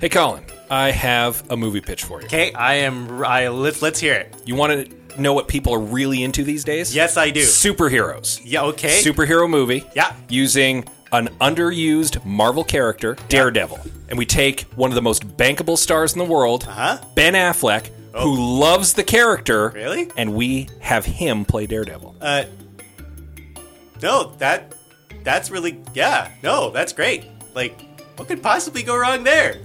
Hey, Colin, I have a movie pitch for you. Okay, let's hear it. You want to know what people are really into these days? Yes, I do. Superheroes. Yeah, okay. Superhero movie. Yeah. Using an underused Marvel character, Daredevil. Yeah. And we take one of the most bankable stars in the world, Ben Affleck, who loves the character. Really? And we have him play Daredevil. No, that's really, yeah. No, that's great. Like, what could possibly go wrong there?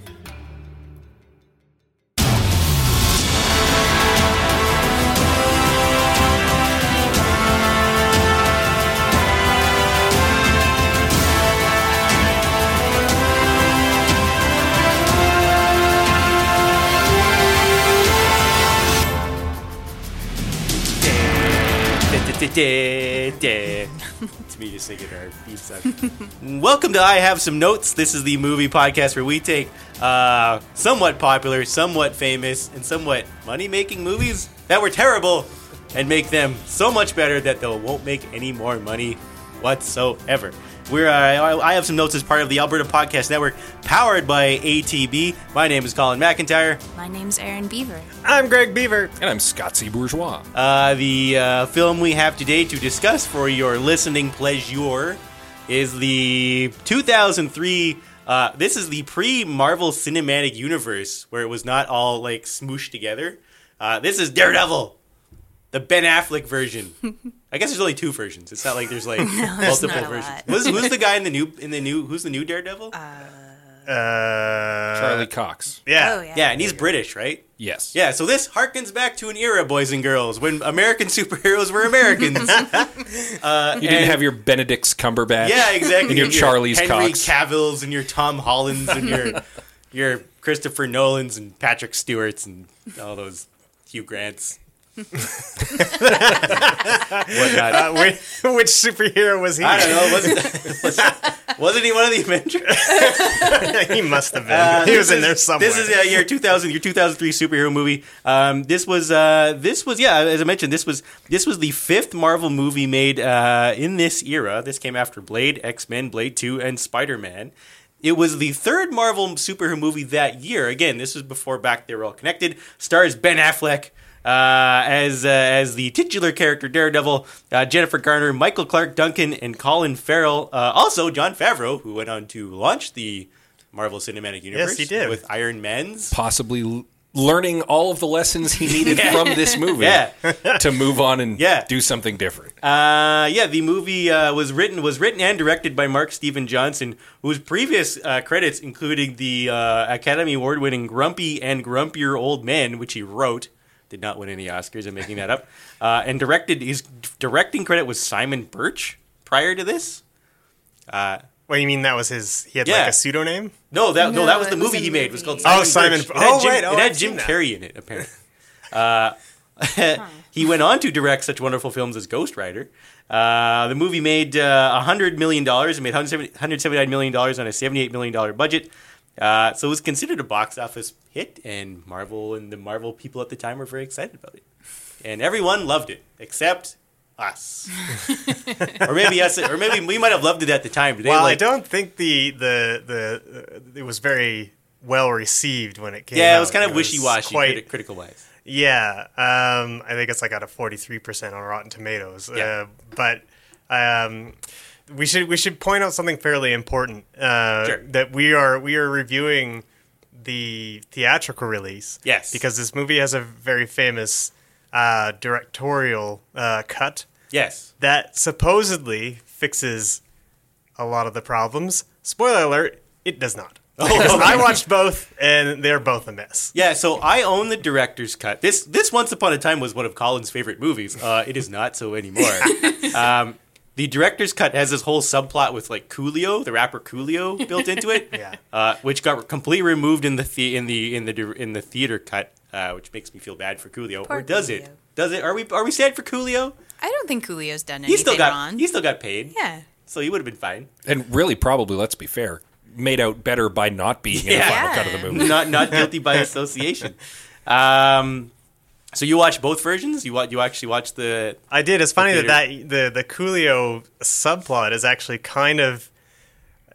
It's me just singing our theme song. Welcome to I Have Some Notes. This is the movie podcast where we take somewhat popular, somewhat famous, and somewhat money-making movies that were terrible and make them so much better that they won't make any more money whatsoever. We're I Have Some Notes as part of the Alberta Podcast Network, powered by ATB. My name is Colin McIntyre. My name's Aaron Beaver. I'm Greg Beaver. And I'm Scott C. Bourgeois. The film we have today to discuss for your listening pleasure is the 2003... this is the pre-Marvel Cinematic Universe, where it was not all, like, smooshed together. This is Daredevil, the Ben Affleck version. I guess there's only two versions. It's not like there's like multiple versions. Who's the guy in the new? Who's the new Daredevil? Charlie Cox. Yeah, and he's British, right? Yes. Yeah, so this harkens back to an era, boys and girls, when American superheroes were Americans. You didn't have your Benedict's Cumberbatch. Yeah, exactly. And your Charlie's Henry Cox, Cavill's, and your Tom Holland's, and your Christopher Nolan's, and Patrick Stewart's, and all those Hugh Grant's. Which superhero was he? I don't know. Wasn't he one of the Avengers? He must have been. He was in there somewhere. This is your 2003 superhero movie. As I mentioned, this was the fifth Marvel movie made in this era. This came after Blade, X-Men, Blade 2, and Spider-Man. It was the third Marvel superhero movie that year. Again, this was before back they were all connected. Stars Ben Affleck as the titular character Daredevil, Jennifer Garner, Michael Clark Duncan, and Colin Farrell. Also, John Favreau, who went on to launch the Marvel Cinematic Universe. Yes, he did. With Iron Man's. Possibly learning all of the lessons he needed from this movie to move on and do something different. The movie was written and directed by Mark Stephen Johnson, whose previous credits including the Academy Award-winning Grumpy and Grumpier Old Men, which he wrote. Did not win any Oscars. I'm making that up. And directed. His directing credit was Simon Birch prior to this. What do you mean? That was his. He had like a pseudonym. No, that was the movie he made. It was called Simon Birch. It had Jim Carrey in it. Apparently, he went on to direct such wonderful films as Ghost Rider. The movie made $100 million. It made $179 million on a $78 million budget. So it was considered a box office hit, and Marvel and the Marvel people at the time were very excited about it. And everyone loved it, except us. Or maybe we might have loved it at the time. But I don't think the it was very well received when it came out. Yeah, it was kind of wishy-washy, critical-wise. Yeah, I think it's like out of 43% on Rotten Tomatoes. Yeah. We should point out something fairly important that we are reviewing the theatrical release. Yes, because this movie has a very famous directorial cut. Yes, that supposedly fixes a lot of the problems. Spoiler alert: it does not. I watched both, and they're both a mess. Yeah, so I own the director's cut. This Once Upon a Time was one of Colin's favorite movies. It is not so anymore. The director's cut has this whole subplot with like Coolio, the rapper Coolio, built into it, which got completely removed in the theater cut, which makes me feel bad for Coolio. Poor or does Coolio. It? Does it? Are we sad for Coolio? I don't think Coolio's done anything wrong. He still got paid. Yeah, so he would have been fine. And really, probably, let's be fair, made out better by not being in the final cut of the movie. Not guilty by association. So you watched both versions? You actually watched the... I did. It's funny that the Coolio subplot is actually kind of...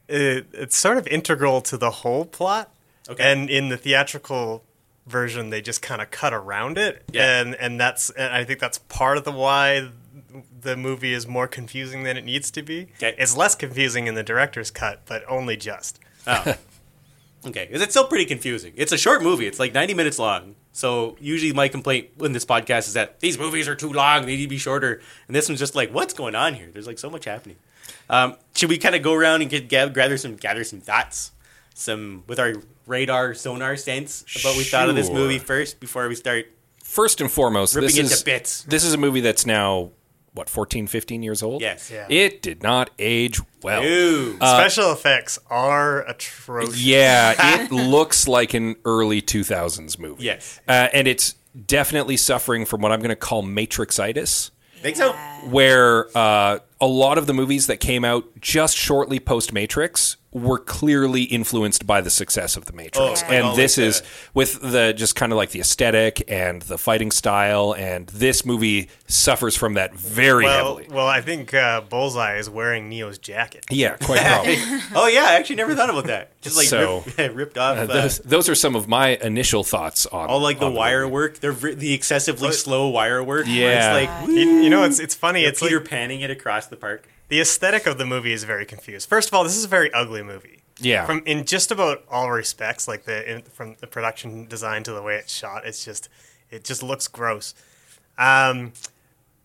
It's sort of integral to the whole plot. Okay. And in the theatrical version, they just kind of cut around it. Yeah. And I think that's part of the why the movie is more confusing than it needs to be. Okay. It's less confusing in the director's cut, but only just. Oh. Okay, it's still pretty confusing. It's a short movie. It's like 90 minutes long. So usually my complaint in this podcast is that these movies are too long. They need to be shorter. And this one's just like, what's going on here? There's like so much happening. Should we kind of go around and gather some thoughts, with our radar sonar sense about what we thought of this movie first before we start? First and foremost, this is a movie that's now, what, 14, 15 years old? Yes. Yeah. It did not age well. Ew. Special effects are atrocious. Yeah, it looks like an early 2000s movie. Yes. And it's definitely suffering from what I'm going to call Matrixitis. Think so? Where a lot of the movies that came out just shortly post-Matrix were clearly influenced by the success of The Matrix. Oh, and this is, with the just kind of like the aesthetic and the fighting style, and this movie suffers from that very heavily. Well, I think Bullseye is wearing Neo's jacket. Yeah, quite probably. Oh, yeah, I actually never thought about that. Just like ripped off. Those are some of my initial thoughts on all like the wire work, the excessively slow wire work. Yeah. It's like, you know, it's funny. It's Peter like, panning it across the park. The aesthetic of the movie is very confused. First of all, this is a very ugly movie. Yeah. In just about all respects, like from the production design to the way it's shot, it just looks gross. And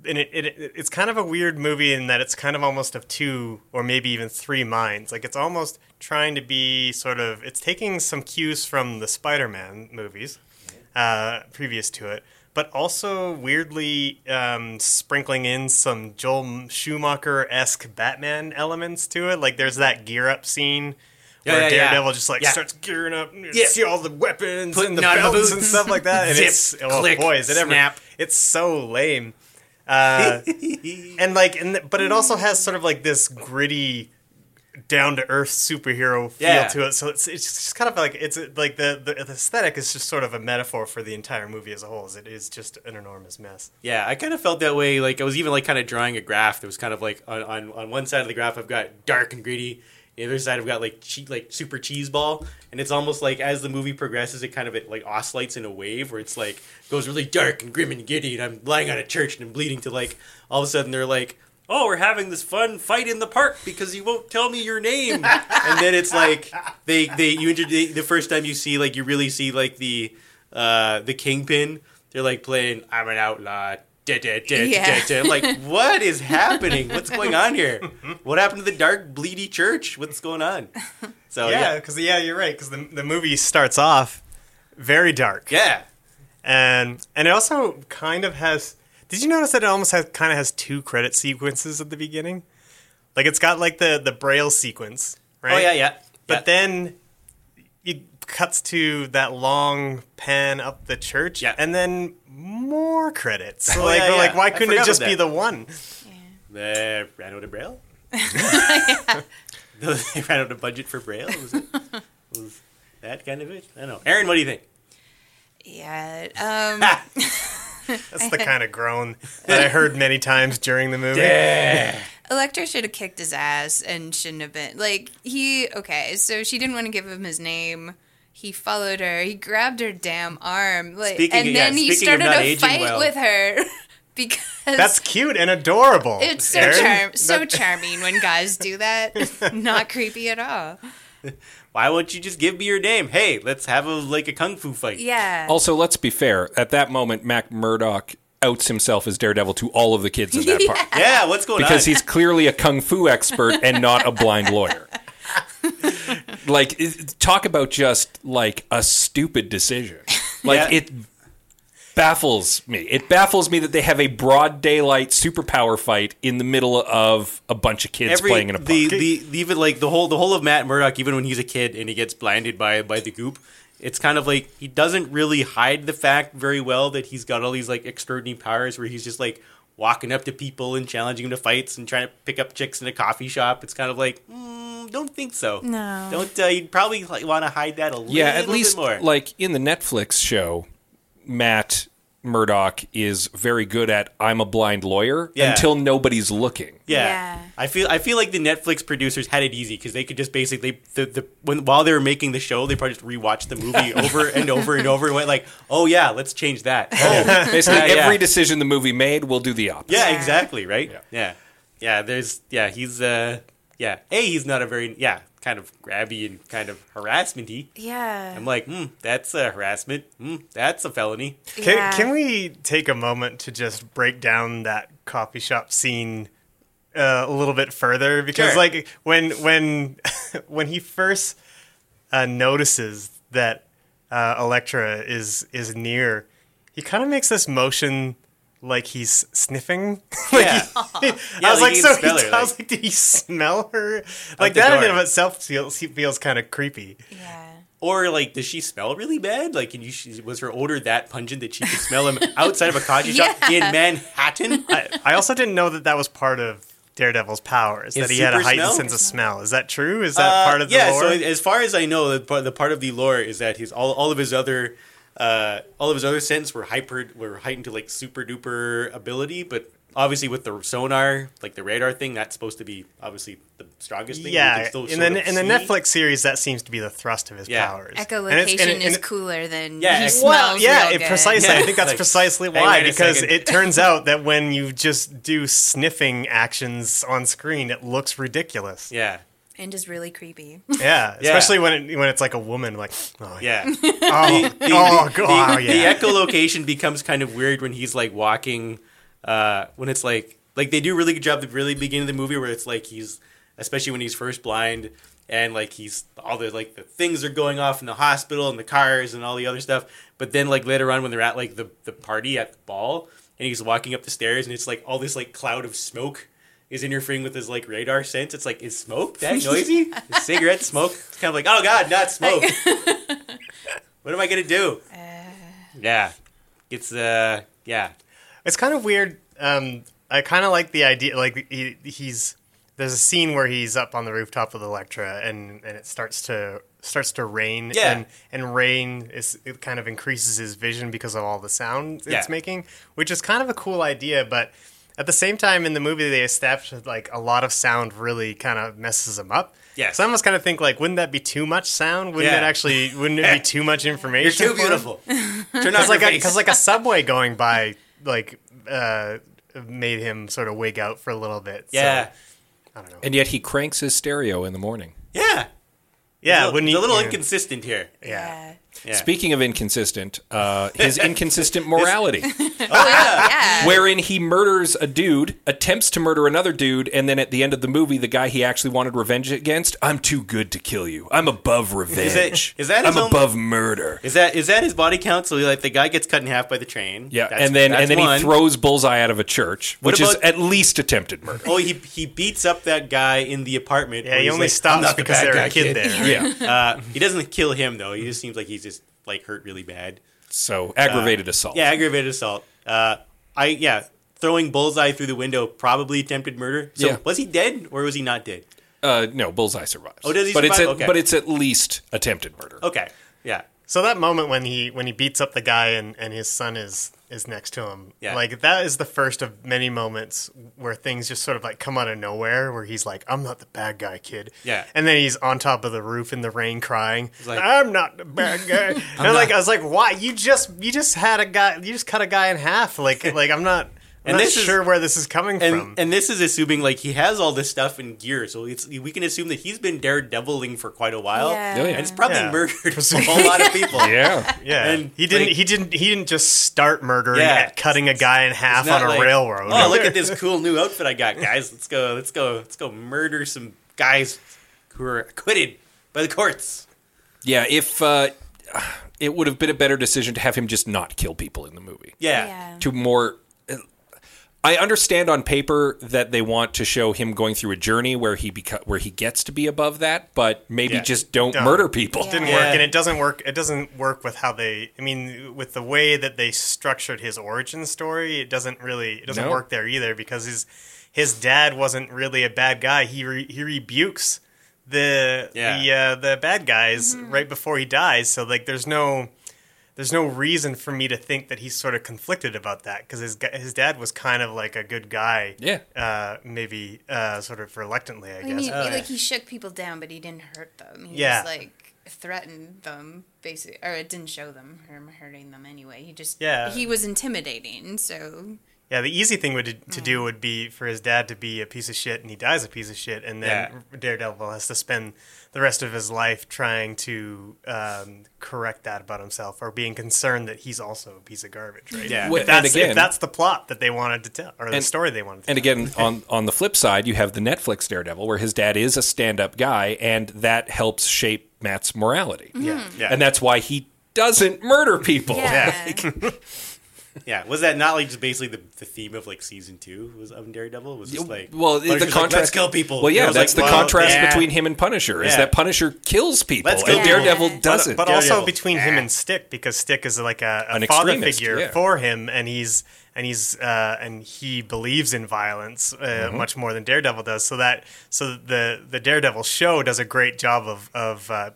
it's kind of a weird movie in that it's kind of almost of two or maybe even three minds. Like it's almost trying to be it's taking some cues from the Spider-Man movies previous to it. But also weirdly sprinkling in some Joel Schumacher-esque Batman elements to it. Like there's that gear-up scene where Daredevil just starts gearing up. And you see all the weapons and the belts and stuff like that. And snap. It's so lame. But it also has sort of like this gritty, down-to-earth superhero feel to it, so it's just kind of like it's like the aesthetic is just sort of a metaphor for the entire movie as a whole. It is just an enormous mess. Yeah, I kind of felt that way. Like I was even like kind of drawing a graph that was kind of like on one side of the graph I've got dark and gritty, the other side I've got like super cheese ball, and it's almost like as the movie progresses, it oscillates in a wave where it's like goes really dark and grim and giddy, and I'm lying on a church and I'm bleeding to like all of a sudden they're like, oh, we're having this fun fight in the park because you won't tell me your name. And then it's like the first time you see like you really see like the Kingpin. They're like playing I'm an outlaw. I'm like, what is happening? What's going on here? What happened to the dark, bleedy church? What's going on? So you're right. Because the movie starts off very dark. Yeah, and it also kind of has. Did you notice that it almost has two credit sequences at the beginning? Like it's got like the Braille sequence, right? Oh yeah. But then it cuts to that long pan up the church, and then more credits. So why couldn't it just be the one? Yeah. They ran out of Braille. They ran out of budget for Braille. Was that kind of it? I don't know. Aaron, what do you think? Yeah. That's the kind of groan that I heard many times during the movie. Yeah. Elektra should have kicked his ass and shouldn't have been. Like, so she didn't want to give him his name. He followed her. He grabbed her damn arm. Like, he started a fight with her because... That's cute and adorable. It's so, so charming when guys do that. Not creepy at all. Why won't you just give me your name? Hey, let's have a kung fu fight. Yeah. Also, let's be fair. At that moment, Matt Murdock outs himself as Daredevil to all of the kids in that park. Yeah, what's going on? Because he's clearly a kung fu expert and not a blind lawyer. Like, talk about just, like, a stupid decision. Like, it baffles me. It baffles me that they have a broad daylight superpower fight in the middle of a bunch of kids playing in a park. Even like the whole of Matt Murdock, even when he's a kid and he gets blinded by the goop, it's kind of like he doesn't really hide the fact very well that he's got all these like extraordinary powers where he's just like walking up to people and challenging them to fights and trying to pick up chicks in a coffee shop. It's kind of like, don't think so. No, don't. You'd probably want to hide that a little bit more. At least like in the Netflix show. Matt Murdock is very good at I'm a blind lawyer until nobody's looking. I feel like the Netflix producers had it easy because they could just basically while they were making the show, they probably just rewatched the movie over and over and over and went like, oh yeah, let's change that. Oh, basically every decision the movie made, we'll do the opposite. Yeah, exactly, right? Yeah, there's he's he's not a very kind of grabby and kind of harassment-y. Yeah. I'm like, that's a harassment. That's a felony. Yeah. Can we take a moment to just break down that coffee shop scene a little bit further? Because, like, when when he first notices that Elektra is near, he kind of makes this motion like he's sniffing. I was like, did he smell her? Like that in and of itself feels kind of creepy. Yeah. Or like, does she smell really bad? Like, and was her odor that pungent that she could smell him outside of a coffee shop in Manhattan? I also didn't know that was part of Daredevil's powers, that he had a heightened sense of smell. Is that true? Is that part of the lore? Yeah, so as far as I know, the part of the lore is that his all of his other scents were heightened to like super duper ability, but obviously with the sonar, like the radar thing, that's supposed to be obviously the strongest thing. Yeah, in the Netflix series, that seems to be the thrust of his powers. Echolocation is cooler than he smells. Precisely. Yeah. I think that's like, precisely why, because it turns out that when you just do sniffing actions on screen, it looks ridiculous. Yeah. And just really creepy. Yeah, especially when it's like a woman, like, oh, yeah. The echolocation becomes kind of weird when he's, like, walking, when it's, like, they do a really good job at the really beginning of the movie where it's, like, he's, especially when he's first blind, and, like, he's, all the, like, the things are going off in the hospital and the cars and all the other stuff, but then, like, later on when they're at, like, the party at the ball, and he's walking up the stairs, and it's, like, all this, like, cloud of smoke is interfering with his, like, radar sense. It's like, is smoke that noisy? Is cigarette smoke? It's kind of like, oh, God, not smoke. What am I going to do? It's kind of weird. I kind of like the idea, like, there's a scene where he's up on the rooftop with Elektra, and it starts to rain, and rain it kind of increases his vision because of all the sound it's making, which is kind of a cool idea, but at the same time, in the movie, they established like a lot of sound really kind of messes him up. Yeah, so I almost kind of think like, wouldn't that be too much sound? Wouldn't it be too much information? You're too beautiful. Turn off because like a subway going by like made him sort of wig out for a little bit. Yeah, so, I don't know. And yet he cranks his stereo in the morning. Yeah, yeah. He's a little inconsistent here. Yeah. Yeah. Speaking of inconsistent, his inconsistent morality. Wherein he murders a dude, attempts to murder another dude, and then at the end of the movie, the guy he actually wanted revenge against, I'm too good to kill you. I'm above revenge. Above murder. Is that his body count? So like the guy gets cut in half by the train. Yeah, and then he throws Bullseye out of a church, which is at least attempted murder. Oh, he beats up that guy in the apartment. Yeah, he only stops because there's a kid there. Yeah, he doesn't kill him though. He just seems like he's just like hurt really bad. So aggravated assault. Yeah, aggravated assault. Throwing Bullseye through the window, probably attempted murder. So was he dead or was he not dead? No, Bullseye survives. Oh, does he survive? But it's at least attempted murder. Okay. Yeah. So that moment when he beats up the guy and his son is next to him, like that is the first of many moments where things just sort of like come out of nowhere, where he's like, I'm not the bad guy, kid. Yeah. And then he's on top of the roof in the rain crying, like, I'm not the bad guy. I was like, why? You just had a guy, you just cut a guy in half. Like I'm not sure where this is coming from. And this is assuming like he has all this stuff in gear, so we can assume that he's been daredeviling for quite a while. Yeah. And it's probably murdered a whole lot of people. Yeah. Yeah. And he didn't just start murdering at cutting a guy in half on a railroad. Oh, look at this cool new outfit I got, guys. Let's go murder some guys who are acquitted by the courts. Yeah, if it would have been a better decision to have him just not kill people in the movie. Yeah. I understand on paper that they want to show him going through a journey where he gets to be above that, but maybe just don't murder people. It didn't work, and it doesn't work with how they. I mean, with the way that they structured his origin story, it doesn't work there either, because his dad wasn't really a bad guy. He rebukes the bad guys right before he dies, so like there's no. there's no reason for me to think that he's sort of conflicted about that, because his dad was kind of like a good guy. Yeah. Maybe sort of reluctantly, I guess. He shook people down, but he didn't hurt them. He was like threatened them, basically, or it didn't show them him hurting them anyway. He just he was intimidating, so. Yeah, the easy thing to do would be for his dad to be a piece of shit, and he dies a piece of shit, and then Daredevil has to spend the rest of his life trying to correct that about himself, or being concerned that he's also a piece of garbage, right? Yeah. If that's the plot that they wanted to tell, or the story they wanted to tell. And again, on the flip side, you have the Netflix Daredevil, where his dad is a stand-up guy, and that helps shape Matt's morality. Mm-hmm. Yeah. And that's why he doesn't murder people. Yeah. Yeah, was that not like just basically the theme of like season 2 was of Daredevil? Was just like, well, the contrast, like, let's kill people. Well, yeah, that's like, the contrast between him and Punisher is that Punisher kills people and Daredevil doesn't. But Daredevil. Also between him and Stick, because Stick is like a father figure for him, and he believes in violence much more than Daredevil does. So the Daredevil show does a great job of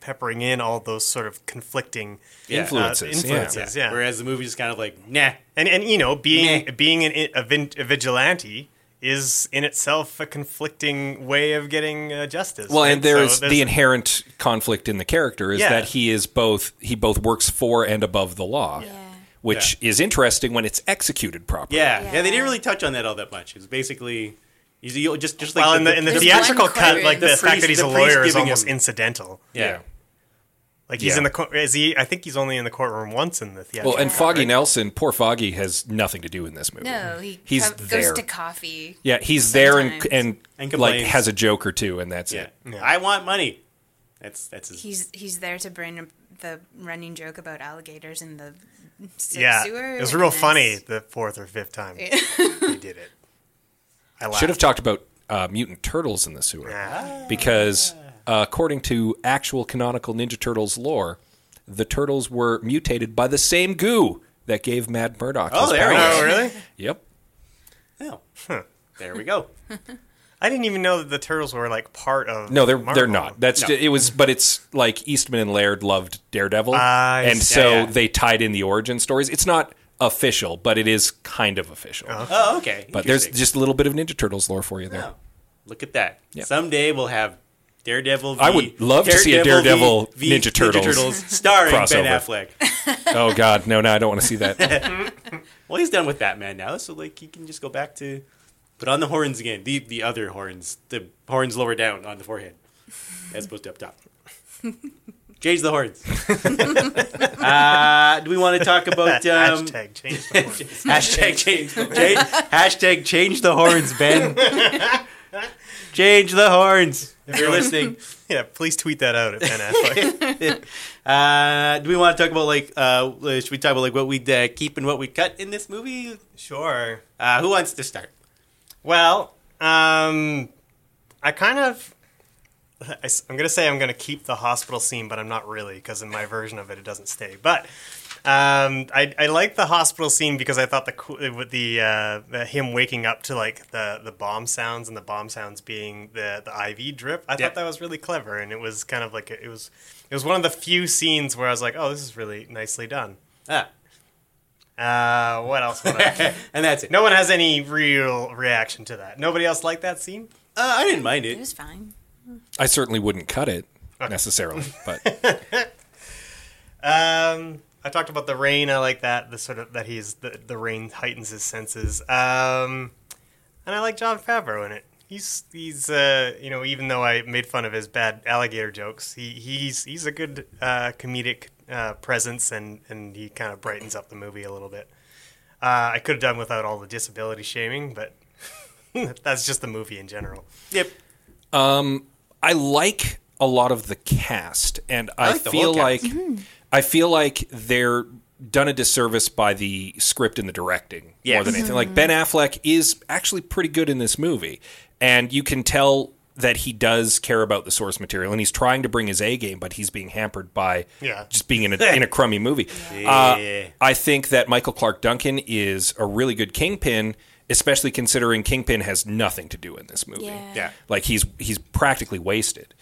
peppering in all those sort of conflicting influences. Yeah. Whereas the movie is kind of like, nah. And being a vigilante is in itself a conflicting way of getting justice. Well, right? And there's the inherent conflict in the character is that he both works for and above the law. Yeah. Which is interesting when it's executed properly. Yeah, they didn't really touch on that all that much. It's basically just like in the theatrical cut, like the fact that he's a lawyer is almost incidental. Yeah. Like he's in the court. I think he's only in the courtroom once in the theatrical. Well, and Foggy Nelson, poor Foggy, has nothing to do in this movie. No, he's there. Goes to coffee. Yeah, he's sometimes. There and like has a joke or two, and that's it. Yeah. I want money. That's his. He's there to bring the running joke about alligators and the. Sewer, it was real funny the fourth or fifth time he did it. I laughed. Should have talked about mutant turtles in the sewer because according to actual canonical Ninja Turtles lore, the turtles were mutated by the same goo that gave Matt Murdock his powers. Oh, really? Yep. Oh, huh. There we go. I didn't even know that the turtles were like part of. No, they're not. It was, but it's like Eastman and Laird loved Daredevil, so they tied in the origin stories. It's not official, but it is kind of official. Oh, okay. But there's just a little bit of Ninja Turtles lore for you there. Oh, look at that! Yeah. Someday we'll have Daredevil. I would love to see a Daredevil Ninja Turtles, starring crossover. Ben Affleck. Oh God, no, I don't want to see that. Well, he's done with Batman now, so like he can just go back to. Put on the horns again. The other horns. The horns lower down on the forehead. As opposed to up top. Change the horns. Do we want to talk about... hashtag change the horns. Hashtag change the horns, Ben. Change the horns. If you're listening. Yeah, please tweet that out at Ben Affleck. Do we want to talk about, like, should we talk about, like, what we keep and what we cut in this movie? Sure. Who wants to start? Well, I'm going to say I'm going to keep the hospital scene, but I'm not really, because in my version of it, it doesn't stay. But I like the hospital scene because I thought him waking up to like the bomb sounds and the bomb sounds being the IV drip. I thought that was really clever, and it was kind of like it was one of the few scenes where I was like, oh, this is really nicely done. Ah. What else? And that's it. No one has any real reaction to that. Nobody else liked that scene? I didn't mind it. It was fine. I certainly wouldn't cut it necessarily, but I talked about the rain. I like that the rain heightens his senses. And I like John Favreau in it. He's even though I made fun of his bad alligator jokes, he's a good comedic presence, and he kind of brightens up the movie a little bit. I could have done without all the disability shaming, but that's just the movie in general. Yep. I like a lot of the cast, and I feel like they're done a disservice by the script and the directing more than anything. Like Ben Affleck is actually pretty good in this movie, and you can tell that he does care about the source material, and he's trying to bring his A game, but he's being hampered by just being in a crummy movie. Yeah. I think that Michael Clark Duncan is a really good Kingpin, especially considering Kingpin has nothing to do in this movie. Yeah. Like he's practically wasted.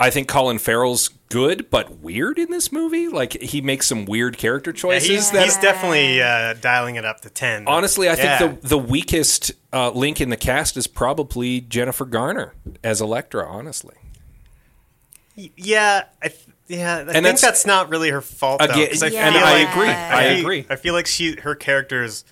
I think Colin Farrell's good but weird in this movie. Like, he makes some weird character choices. Yeah, he's definitely dialing it up to 10. Honestly, I think the weakest link in the cast is probably Jennifer Garner as Elektra, honestly. Yeah, I think that's not really her fault, though. I agree. I feel like her character is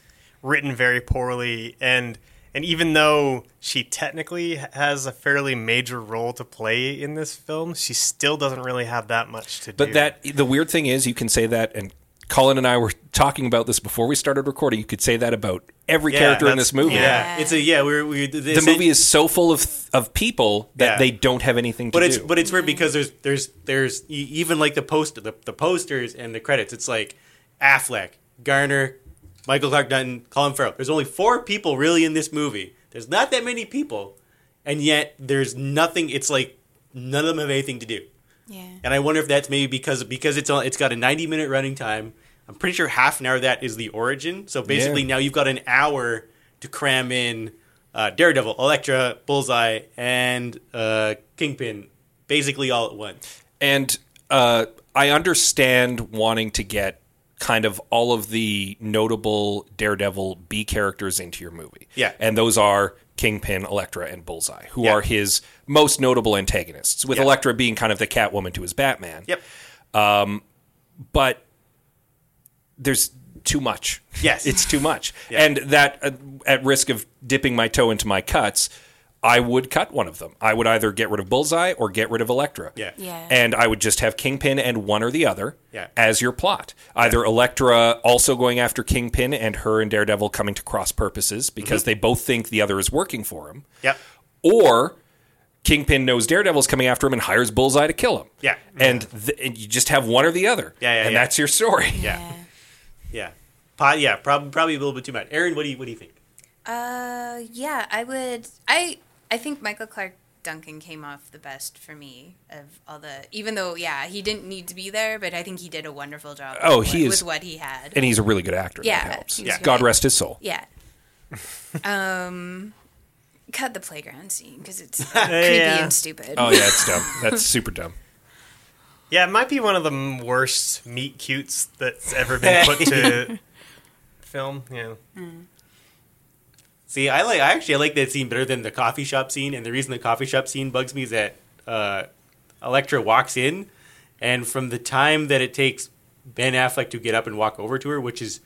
written very poorly, and even though she technically has a fairly major role to play in this film, she still doesn't really have that much to do. But the weird thing is, you can say that, and Colin and I were talking about this before we started recording. You could say that about every character in this movie. Yeah, the movie is so full of people that they don't have anything to do. But it's weird because there's even like the posters and the credits. It's like Affleck, Garner, Michael Clark Duncan, Colin Farrell. There's only 4 people really in this movie. There's not that many people, and yet there's nothing. It's like none of them have anything to do. Yeah. And I wonder if that's maybe because it's got a 90-minute running time. I'm pretty sure half an hour of that is the origin. So basically now you've got an hour to cram in Daredevil, Elektra, Bullseye, and Kingpin basically all at once. And I understand wanting to get kind of all of the notable Daredevil B characters into your movie. Yeah. And those are Kingpin, Elektra, and Bullseye, who are his most notable antagonists, with Elektra being kind of the Catwoman to his Batman. Yep. But there's too much. Yes. It's too much. Yeah. And that, at risk of dipping my toe into my cuts, I would cut one of them. I would either get rid of Bullseye or get rid of Elektra. Yeah. Yeah. And I would just have Kingpin and one or the other as your plot. Either Elektra also going after Kingpin and her and Daredevil coming to cross purposes because they both think the other is working for him. Yep. Or Kingpin knows Daredevil's coming after him and hires Bullseye to kill him. Yeah. And, and you just have one or the other. Yeah, yeah, and that's your story. Yeah. Yeah. Probably a little bit too much. Aaron, what do you think? I think Michael Clark Duncan came off the best for me of all the, even though, he didn't need to be there, but I think he did a wonderful job with what he had. And he's a really good actor. Yeah. God rest his soul. Yeah. Cut the playground scene because it's creepy and stupid. Oh, yeah, it's dumb. That's super dumb. Yeah, it might be one of the worst meet cutes that's ever been put to film. Yeah. Mm. See, I like that scene better than the coffee shop scene, and the reason the coffee shop scene bugs me is that Elektra walks in, and from the time that it takes Ben Affleck to get up and walk over to her, which is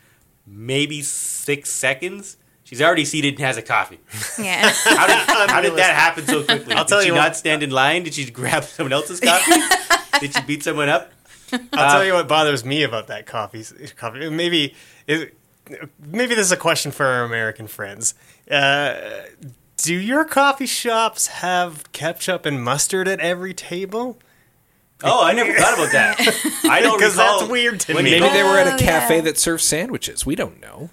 maybe 6 seconds, she's already seated and has a coffee. Yeah. How did that happen so quickly? Did she not stand in line? Did she grab someone else's coffee? Did she beat someone up? I'll tell you what bothers me about that coffee. Maybe this is a question for our American friends. Do your coffee shops have ketchup and mustard at every table? Oh, I never thought about that. I don't recall. Because that's weird to me. Maybe they were at a cafe that served sandwiches. We don't know.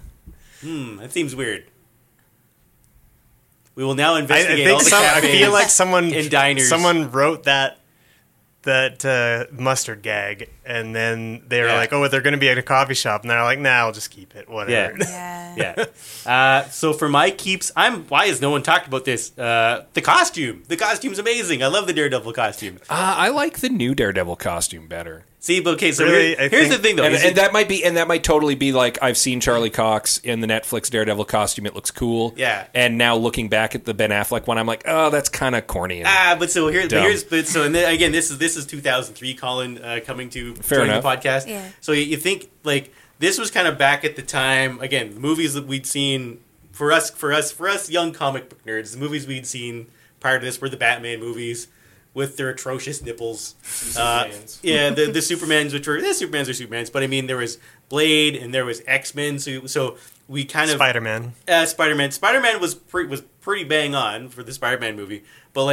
That seems weird. We will now investigate cafes. I feel like someone in diners. Someone wrote that mustard gag, and then they were like, they're going to be at a coffee shop, and they're like, nah, I'll just keep it, whatever. So for my keeps, why has no one talked about this? The costume. The costume's amazing. I love the Daredevil costume. I like the new Daredevil costume better. See, okay, so really, here's the thing, though. And that might totally be like, I've seen Charlie Cox in the Netflix Daredevil costume. It looks cool. Yeah. And now looking back at the Ben Affleck one, I'm like, oh, that's kind of corny. But this is 2003, Colin, coming to join the podcast. Yeah. So you think, like, this was kind of back at the time, again, the movies that we'd seen, for us young comic book nerds, the movies we'd seen prior to this were the Batman movies, with their atrocious nipples. The Supermans, which were... Supermans are Supermans, but I mean, there was Blade, and there was X-Men, so we kind of... Spider-Man. Spider-Man was pretty bang on for the Spider-Man movie, but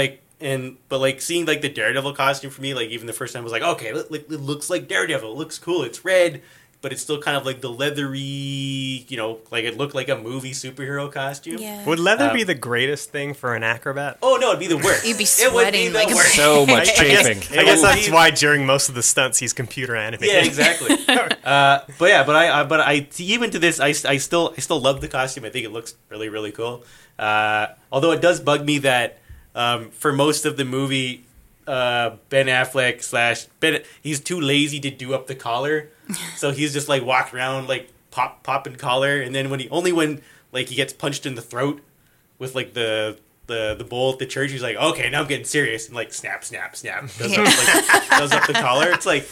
seeing, like, the Daredevil costume for me, like, even the first time, was like, okay, it looks like Daredevil, it looks cool, it's red, but it's still kind of, like, the leathery, you know, like, it looked like a movie superhero costume. Yeah. Would leather be the greatest thing for an acrobat? Oh, no, it'd be the worst. You'd be sweating like worst. So much chafing. I guess that's why during most of the stunts he's computer animated. Yeah, exactly. But I still love the costume. I think it looks really, really cool. Although it does bug me that for most of the movie, Ben Affleck slash Ben. He's too lazy to do up the collar, so he's just like walk around like popping collar, and then when like he gets punched in the throat with like the bull at the church, he's like, okay, now I'm getting serious, and like snap does up the collar. It's like,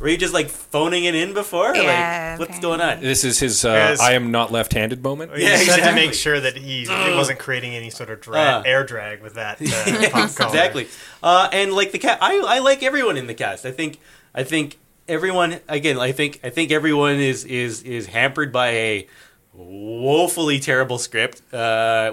were you just like phoning it in before? Yeah, like, what's going on? This is his I am not left-handed moment. Yeah, he had to make sure that he wasn't creating any sort of air drag with that pop collar. Exactly. And like the cast, I like everyone in the cast. I think everyone again. I think everyone is hampered by a woefully terrible script,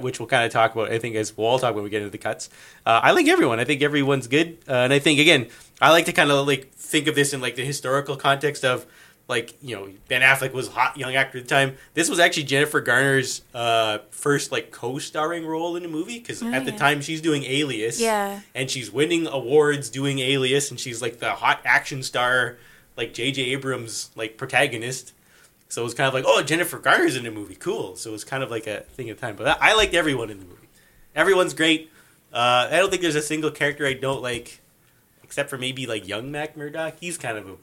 which we'll kind of talk about. I think as we'll all talk when we get into the cuts. I like everyone. I think everyone's good, and I think again, I like to kind of like think of this in like the historical context of like, you know, Ben Affleck was a hot young actor at the time. This was actually Jennifer Garner's first like co-starring role in a movie, because the time she's doing Alias, and she's winning awards doing Alias, and she's like the hot action star, like J.J. Abrams like protagonist. So it was kind of like, oh, Jennifer Garner's in the movie, cool. So it was kind of like a thing at the time. But I liked everyone in the movie. Everyone's great. I don't think there's a single character I don't like, except for maybe like young Matt Murdock. He's kind of a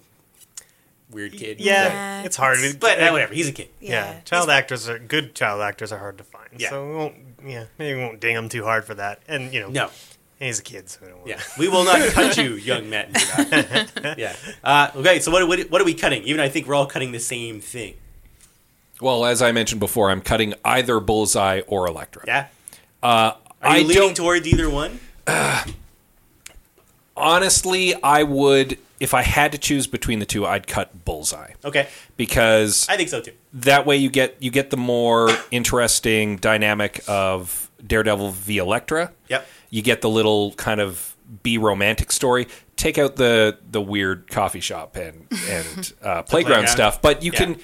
weird kid. Yeah, it's hard. But whatever, he's a kid. Yeah. Good child actors are hard to find. Yeah. So we won't ding him too hard for that. And no. He's a kid, so we will not cut you, young Matt Murdock. Yeah. Okay, so what are we cutting? Even I think we're all cutting the same thing. Well, as I mentioned before, I'm cutting either Bullseye or Elektra. Yeah. Are you leaning towards either one? Honestly, I would, if I had to choose between the two, I'd cut Bullseye. Okay. Because I think so too. That way you get the more interesting dynamic of Daredevil v. Elektra. Yep. You get the little kind of romantic story. Take out the weird coffee shop and playground stuff, but you can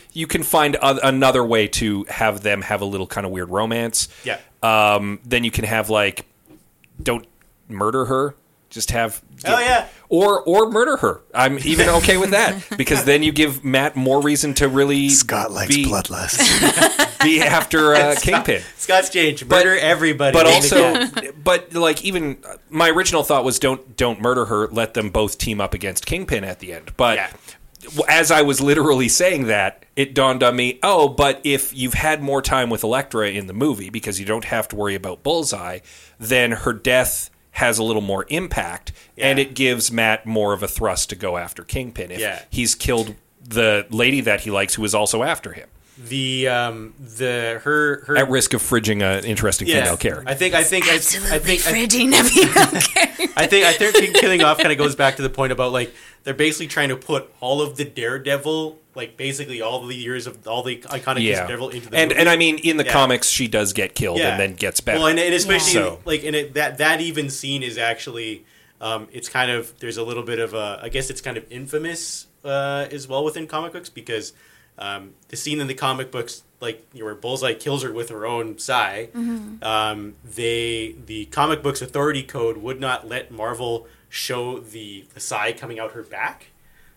find another way to have them have a little kind of weird romance. Yeah. Then you can have like, don't murder her. Just have or murder her. I'm even okay with that, because then you give Matt more reason to really likes bloodlust. Be after Kingpin. Scott's change. Murder everybody. But also, even my original thought was don't murder her. Let them both team up against Kingpin at the end. But as I was literally saying that, it dawned on me. Oh, but if you've had more time with Elektra in the movie, because you don't have to worry about Bullseye, then her death has a little more impact, and it gives Matt more of a thrust to go after Kingpin if he's killed the lady that he likes, who is also after him. Her at risk of fridging an interesting female character. I think killing off kind of goes back to the point about like they're basically trying to put all of the Daredevil, like basically all the years of all the iconic years of Daredevil into the movie. And I mean in the comics she does get killed and then gets better. Well, and especially that even scene is actually it's kind of, there's a little bit of a, I guess it's kind of infamous as well within comic books, because the scene in the comic books, like where Bullseye kills her with her own sigh, the comic books authority code would not let Marvel show the sigh coming out her back.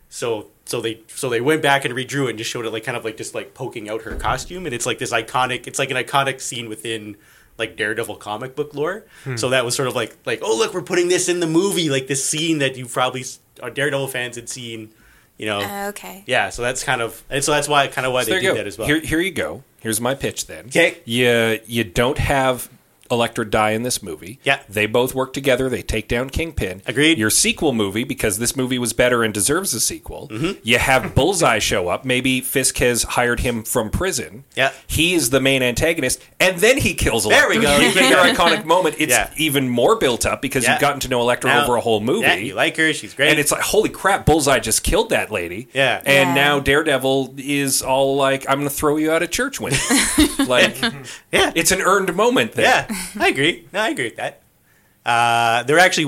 So they went back and redrew it and just showed it like kind of like just like poking out her costume, and it's like this iconic, it's like an iconic scene within like Daredevil comic book lore. So that was sort of like oh look, we're putting this in the movie, like this scene that you probably Daredevil fans had seen. Okay. Yeah, so that's kind of, and so that's why kind of why they did that as well. Here you go. Here's my pitch then. Okay. You don't have Elektra die in this movie. Yeah. They both work together. They take down Kingpin. Agreed. Your sequel movie, because this movie was better and deserves a sequel. Mm-hmm. You have Bullseye show up. Maybe Fisk has hired him from prison. Yeah. He is the main antagonist, and then he kills Elektra. There we go. You get your iconic moment. It's even more built up because you've gotten to know Elektra over a whole movie. Yeah, you like her. She's great. And it's like, holy crap, Bullseye just killed that lady. Yeah. And now Daredevil is all like, I'm going to throw you out of church window. Like, it's an earned moment there. Yeah. I agree. No, I agree with that. They actually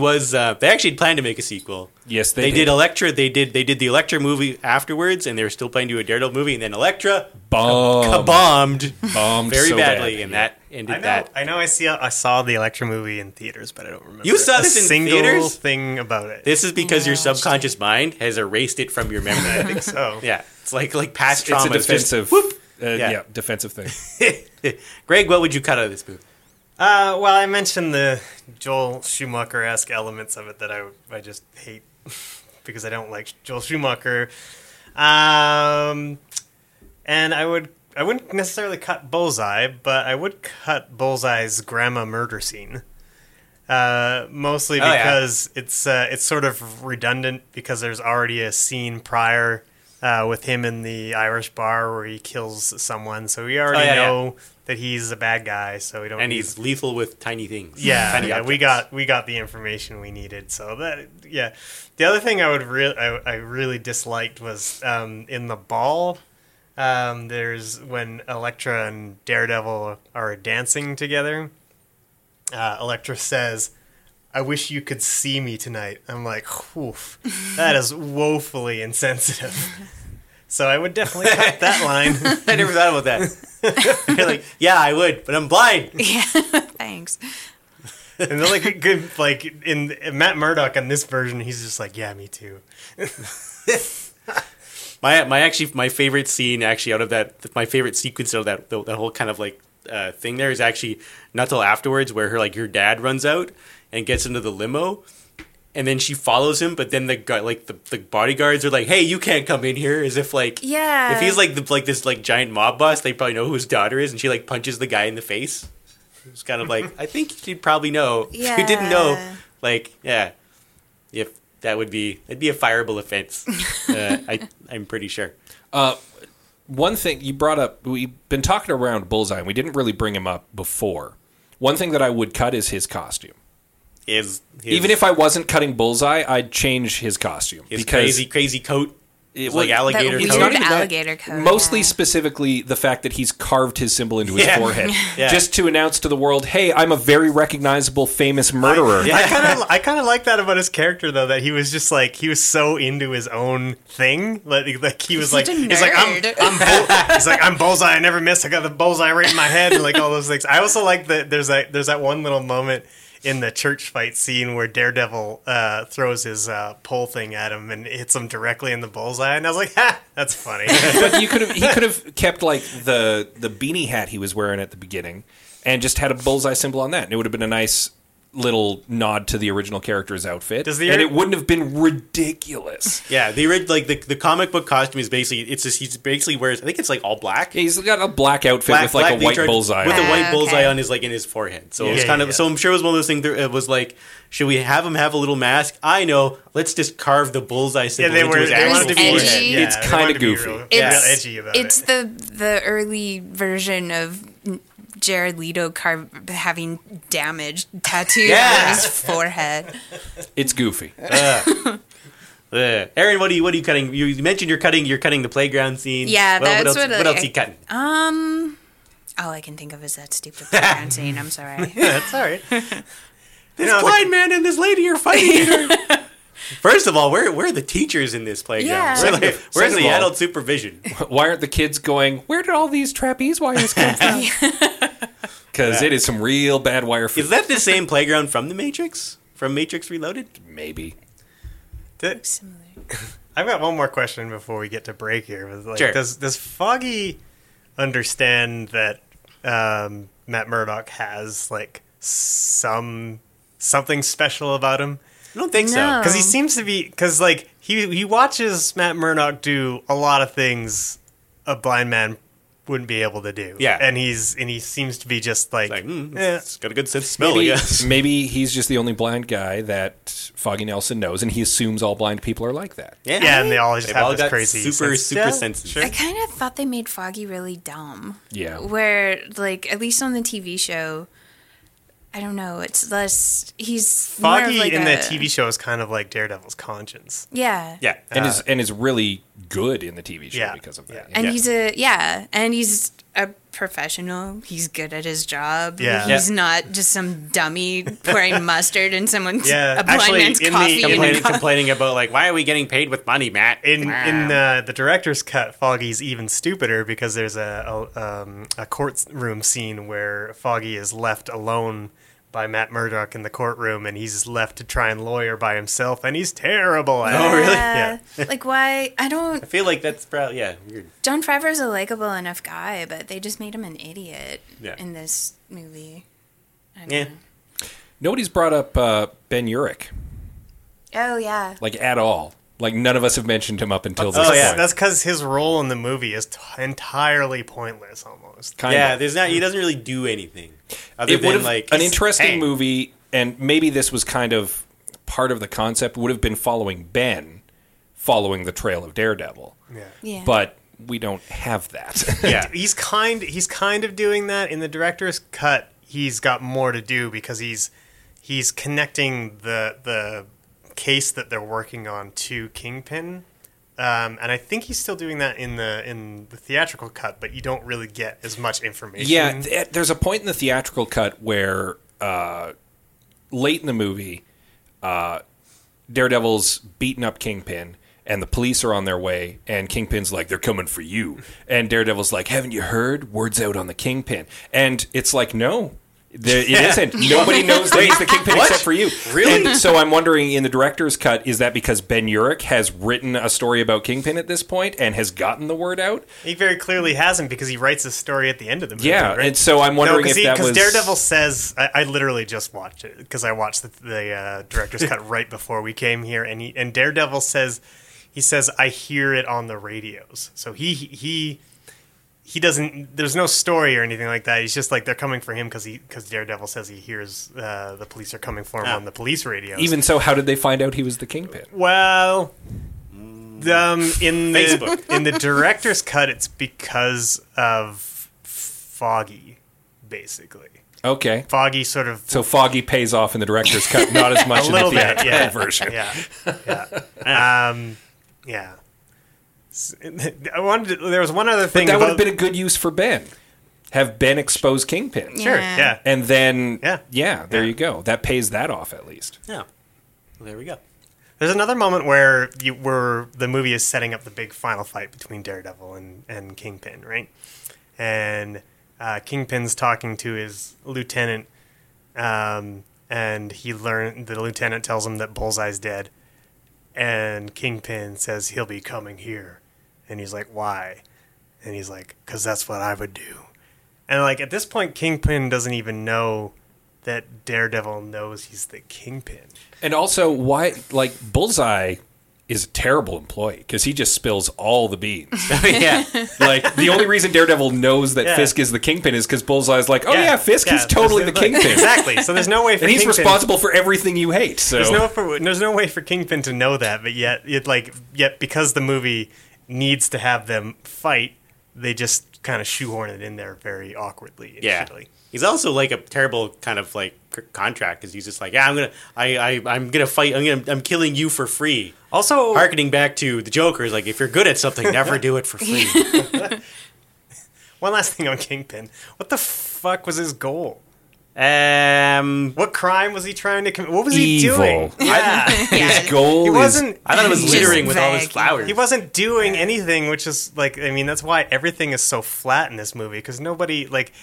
planned to make a sequel. Yes, they did. Elektra. They did the Elektra movie afterwards, and they were still planning to do a Daredevil movie, and then Elektra bombed very badly, and that ended that. I know. I saw the Elektra movie in theaters, but I don't remember. You saw this in theaters? A single thing about it. This is because your subconscious mind has erased it from your memory. I think so. Yeah, it's like past trauma. It's a defensive thing. Greg, what would you cut out of this movie? Well, I mentioned the Joel Schumacher-esque elements of it that I just hate because I don't like Joel Schumacher. And I wouldn't necessarily cut Bullseye, but I would cut Bullseye's grandma murder scene. Mostly because it's sort of redundant because there's already a scene prior with him in the Irish bar where he kills someone, so we already know that he's a bad guy. So we don't. And he's lethal with tiny things. Yeah, tiny objects. we got the information we needed. So that the other thing I really disliked was in the ball. There's when Elektra and Daredevil are dancing together. Elektra says, "I wish you could see me tonight." I'm like, oof, that is woefully insensitive. So I would definitely cut that line. I never thought about that. You're like, yeah, I would, but I'm blind. Yeah, thanks. And they're like a good, like in Matt Murdock on this version, he's just like, yeah, me too. My favorite scene actually out of that, my favorite sequence out of that whole kind of like thing there is actually not till afterwards where her dad runs out and gets into the limo, and then she follows him, but then the bodyguards are like, hey, you can't come in here, as if if he's this giant mob boss, they probably know who his daughter is, and she punches the guy in the face. It's kind of like, I think she'd probably know. Yeah. If you didn't know, if that it'd be a fireable offense. I'm pretty sure. One thing you brought up, we've been talking around Bullseye, and we didn't really bring him up before. One thing that I would cut is his costume. Even if I wasn't cutting Bullseye, I'd change his costume. His crazy coat. It's alligator coat. Not even alligator coat. Mostly specifically the fact that he's carved his symbol into his forehead. Just to announce to the world, hey, I'm a very recognizable, famous murderer. I kind of like that about his character, though, that he was just he was so into his own thing. I'm Bullseye, I never miss, I got the Bullseye right in my head, and all those things. I also like that there's that one little moment in the church fight scene where Daredevil throws his pole thing at him and hits him directly in the bullseye, and I was like, "Ha, that's funny." But he could have kept the beanie hat he was wearing at the beginning, and just had a bullseye symbol on that, and it would have been a nice little nod to the original character's outfit, and it wouldn't have been ridiculous. Yeah, the comic book costume is basically he basically wears I think it's all black. Yeah, he's got a black outfit with a white bullseye with a white bullseye on his in his forehead. So it's kind of so I'm sure it was one of those things. It was should we have him have a little mask? I know, let's just carve the bullseye symbol into his actual forehead. Yeah, it's kind of goofy. It's edgy about it. It's the early version of Jared Leto having damaged tattoos on his forehead. It's goofy. Aaron, what are you cutting? You mentioned you're cutting the playground scene. Yeah, what else are you cutting? All I can think of is that stupid playground scene. I'm sorry. That's all right. This blind man and this lady are fighting. First of all, where are the teachers in this playground? Yeah. Where's the adult supervision? Why aren't the kids going, where did all these trapeze wires come from? Because it is some real bad wire food. Is that the same playground from The Matrix? From Matrix Reloaded? Maybe. I've got one more question before we get to break here. Sure. Does Foggy understand that Matt Murdock has something special about him? I don't think so. Because he seems to be... Because, he watches Matt Murdock do a lot of things a blind man wouldn't be able to do. Yeah. And he seems to be just it's got a good sense of smell, I guess. Maybe he's just the only blind guy that Foggy Nelson knows, and he assumes all blind people are like that. Yeah, and they all just have this crazy... super sensitive. I kind of thought they made Foggy really dumb. Yeah. Where, at least on the TV show... I don't know. It's less. He's Foggy more of in the TV show is kind of like Daredevil's conscience. Yeah, yeah, and is really good in the TV show because of that. And he's a professional. He's good at his job. Yeah. He's not just some dummy pouring mustard in someone's a blind man's coffee. Complaining about why are we getting paid with money, Matt? In the director's cut, Foggy's even stupider because there's a courtroom scene where Foggy is left alone by Matt Murdock in the courtroom, and he's left to try and lawyer by himself, and he's terrible at it. Oh, really? Yeah. Why? I feel like that's probably, weird. John Favreau's a likable enough guy, but they just made him an idiot in this movie. Yeah. Nobody's brought up Ben Urich. Oh, yeah. Like, at all. Like, none of us have mentioned him up until this point. Oh, yeah, that's because his role in the movie is entirely pointless, almost. Kind of. There's not, he doesn't really do anything. It would have, like, an interesting movie, and maybe this was kind of part of the concept, would have been following Ben, following the trail of Daredevil. Yeah. But we don't have that. Yeah, he's kind of doing that in the director's cut. He's got more to do because he's connecting the case that they're working on to Kingpin, and I think he's still doing that in the theatrical cut, but you don't really get as much information. Yeah, there's a point in the theatrical cut where late in the movie, Daredevil's beating up Kingpin, and the police are on their way, and Kingpin's like, they're coming for you, and Daredevil's like, haven't you heard? Word's out on the Kingpin, and it's like, no. It isn't. Nobody knows that he's the Kingpin except for you. Really? And so I'm wondering, in the director's cut, is that because Ben Urich has written a story about Kingpin at this point and has gotten the word out? He very clearly hasn't, because he writes a story at the end of the movie. Yeah, right? And so I'm wondering if that was... because Daredevil says... I literally just watched it, because I watched the director's cut right before we came here, and Daredevil says... He says, I hear it on the radios. So he doesn't, there's no story or anything like that. He's just like, they're coming for him because Daredevil says he hears the police are coming for him on the police radios. Even so, how did they find out he was the Kingpin? Well, in the director's cut, it's because of Foggy, basically. Okay. Foggy sort of... So Foggy pays off in the director's cut, not as much in the theatrical version. Yeah. Yeah. There was one other thing. But that would have been a good use for Ben. Have Ben expose Kingpin. Sure. Yeah. And then, there you go. That pays that off at least. Yeah. Well, there we go. There's another moment where the movie is setting up the big final fight between Daredevil and Kingpin, right? And Kingpin's talking to his lieutenant, and the lieutenant tells him that Bullseye's dead. And Kingpin says he'll be coming here. And he's like, why? And he's like, because that's what I would do. And like at this point, Kingpin doesn't even know that Daredevil knows he's the Kingpin. And also, why? Like, Bullseye is a terrible employee because he just spills all the beans. Yeah. Like, the only reason Daredevil knows that Fisk is the Kingpin is because Bullseye's like, Fisk is totally the Kingpin. Exactly. So there's no way for Kingpin... And he's responsible for everything you hate, so... There's no way for Kingpin to know that, but yet because the movie needs to have them fight, they just kind of shoehorn it in there very awkwardly. Yeah. He's also like a terrible kind of like contract because he's just like, I'm killing you for free. Also, harkening back to the Joker is like, if you're good at something, never do it for free. One last thing on Kingpin. What the fuck was his goal? What crime was he trying to commit? What was he doing? Yeah. His goal I thought it was littering with all his flowers. He wasn't doing anything, which is like, I mean, that's why everything is so flat in this movie, because nobody, like,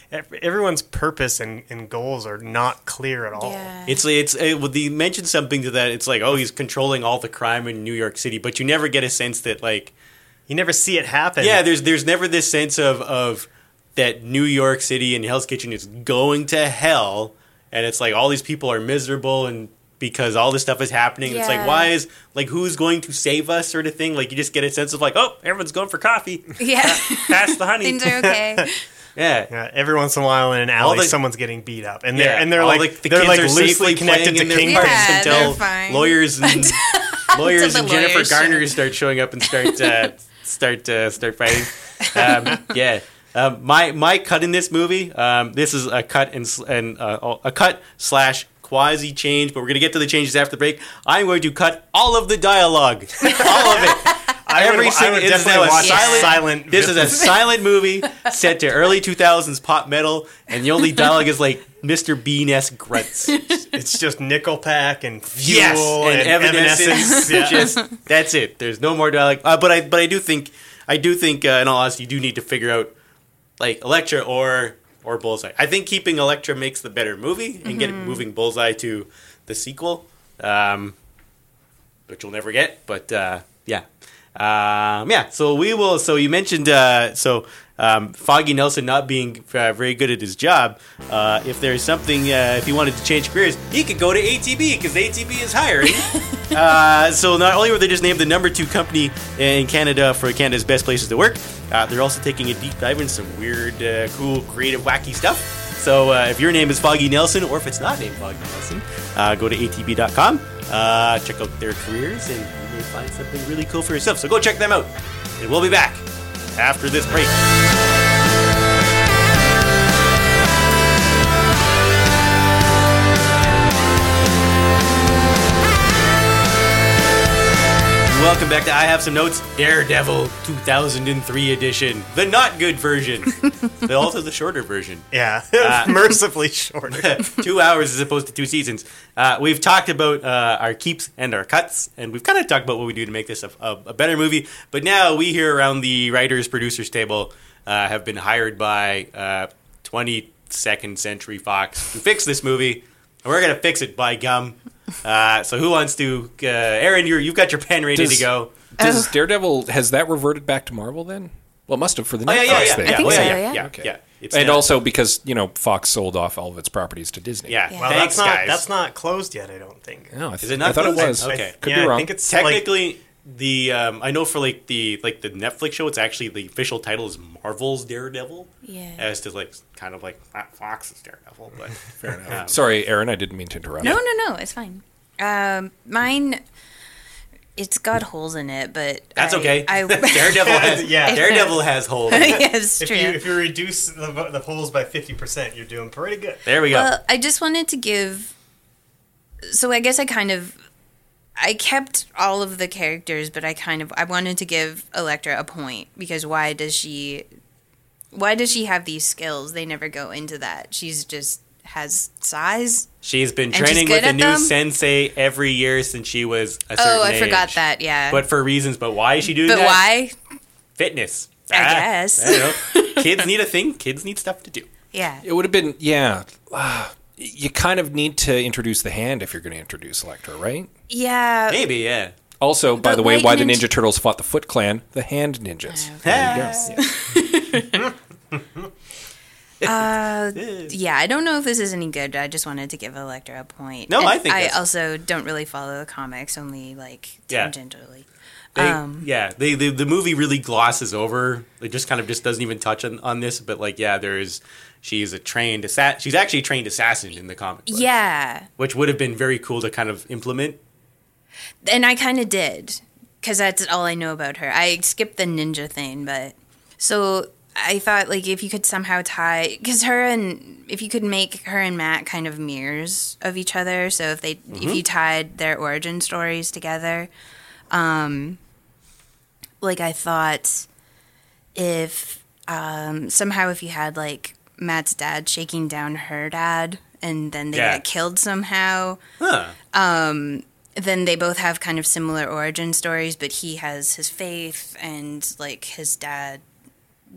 everyone's purpose and goals are not clear at all. Yeah. They mentioned something to that. It's like, oh, he's controlling all the crime in New York City, but you never get a sense that, like, you never see it happen. Yeah, there's never this sense of that New York City and Hell's Kitchen is going to hell, and it's like all these people are miserable and because all this stuff is happening. Yeah. It's like, why is, like, who's going to save us sort of thing? Like, you just get a sense of like, oh, everyone's going for coffee. Yeah. Pass the honey. Things are okay. Yeah. Every once in a while in an alley, someone's getting beat up, and they're loosely connected to Kingpin until lawyers and Jennifer Garner start showing up and start fighting. My cut in this movie. This is a cut and a cut / quasi change, but we're gonna get to the changes after the break. I'm going to cut all of the dialogue, all of it. I would definitely watch a silent. This is a silent movie set to early 2000s pop metal, and the only dialogue is like Mr. Bean-esque grunts. It's just Nickelback and Fuel and Evanescence. Yeah. Just, that's it. There's no more dialogue. But I do think, in all honesty, you do need to figure out, like, Elektra or Bullseye. I think keeping Elektra makes the better movie and moving Bullseye to the sequel, which you'll never get. But so you mentioned Foggy Nelson not being very good at his job, if there's something, if he wanted to change careers, he could go to ATB because ATB is hiring. So not only were they just named the #2 company in Canada for Canada's best places to work, they're also taking a deep dive into some weird, cool, creative, wacky stuff. So if your name is Foggy Nelson, or if it's not named Foggy Nelson, go to ATB.com, check out their careers, and you may find something really cool for yourself. So go check them out, and we'll be back after this break. Welcome back to I Have Some Notes, Daredevil 2003 edition, the not good version, but also the shorter version. Yeah, mercifully shorter. 2 hours as opposed to 2 seasons. We've talked about our keeps and our cuts, and we've kind of talked about what we do to make this a better movie, but now we here around the writers, producers table have been hired by 22nd Century Fox to fix this movie, and we're going to fix it by gum. So who wants to... Aaron, you've got your pen ready to go. Does Daredevil... Has that reverted back to Marvel then? Well, it must have for the Netflix thing. I think yeah. It's and also because, you know, Fox sold off all of its properties to Disney. Yeah. Well, thanks, guys. That's not closed yet, I don't think. No, is it not closed? I thought it was. Okay. Could be wrong. I think it's technically... the I know for the Netflix show, it's actually the official title is Marvel's Daredevil. Yeah. As to not Fox's Daredevil, but fair enough. Sorry, Aaron, I didn't mean to interrupt. No, it's fine. Mine, it's got holes in it, but that's okay. Daredevil has Daredevil has holes. Yes, yeah, true. If you reduce the holes by 50%, you're doing pretty good. There we go. Well, I just wanted to give. So I guess I kept all of the characters, but I wanted to give Elektra a point because why does she have these skills? They never go into that. She's just has size. She's been training with a new sensei every year since she was a certain age. Oh, I forgot that, yeah. But for reasons, but why is she doing that? But why? Fitness. I guess. I don't know. Kids need a thing. Kids need stuff to do. Yeah. It would have been, you kind of need to introduce the Hand if you're going to introduce Elektra, right? Yeah. Maybe, yeah. Also, by the way, why the Ninja Turtles fought the Foot Clan, the Hand Ninjas. There you go. I don't know if this is any good. I just wanted to give Elektra a point. No, and I think I also don't really follow the comics, only tangentially. The movie really glosses over. It just kind of just doesn't even touch on this. But she's a trained assassin. She's actually a trained assassin in the comic book. Yeah, which would have been very cool to kind of implement. And I kind of did because that's all I know about her. I skipped the ninja thing, but so I thought if you could somehow tie if you could make her and Matt kind of mirrors of each other. So if you tied their origin stories together. I thought if somehow if you had Matt's dad shaking down her dad and then they get killed somehow, then they both have kind of similar origin stories, but he has his faith and his dad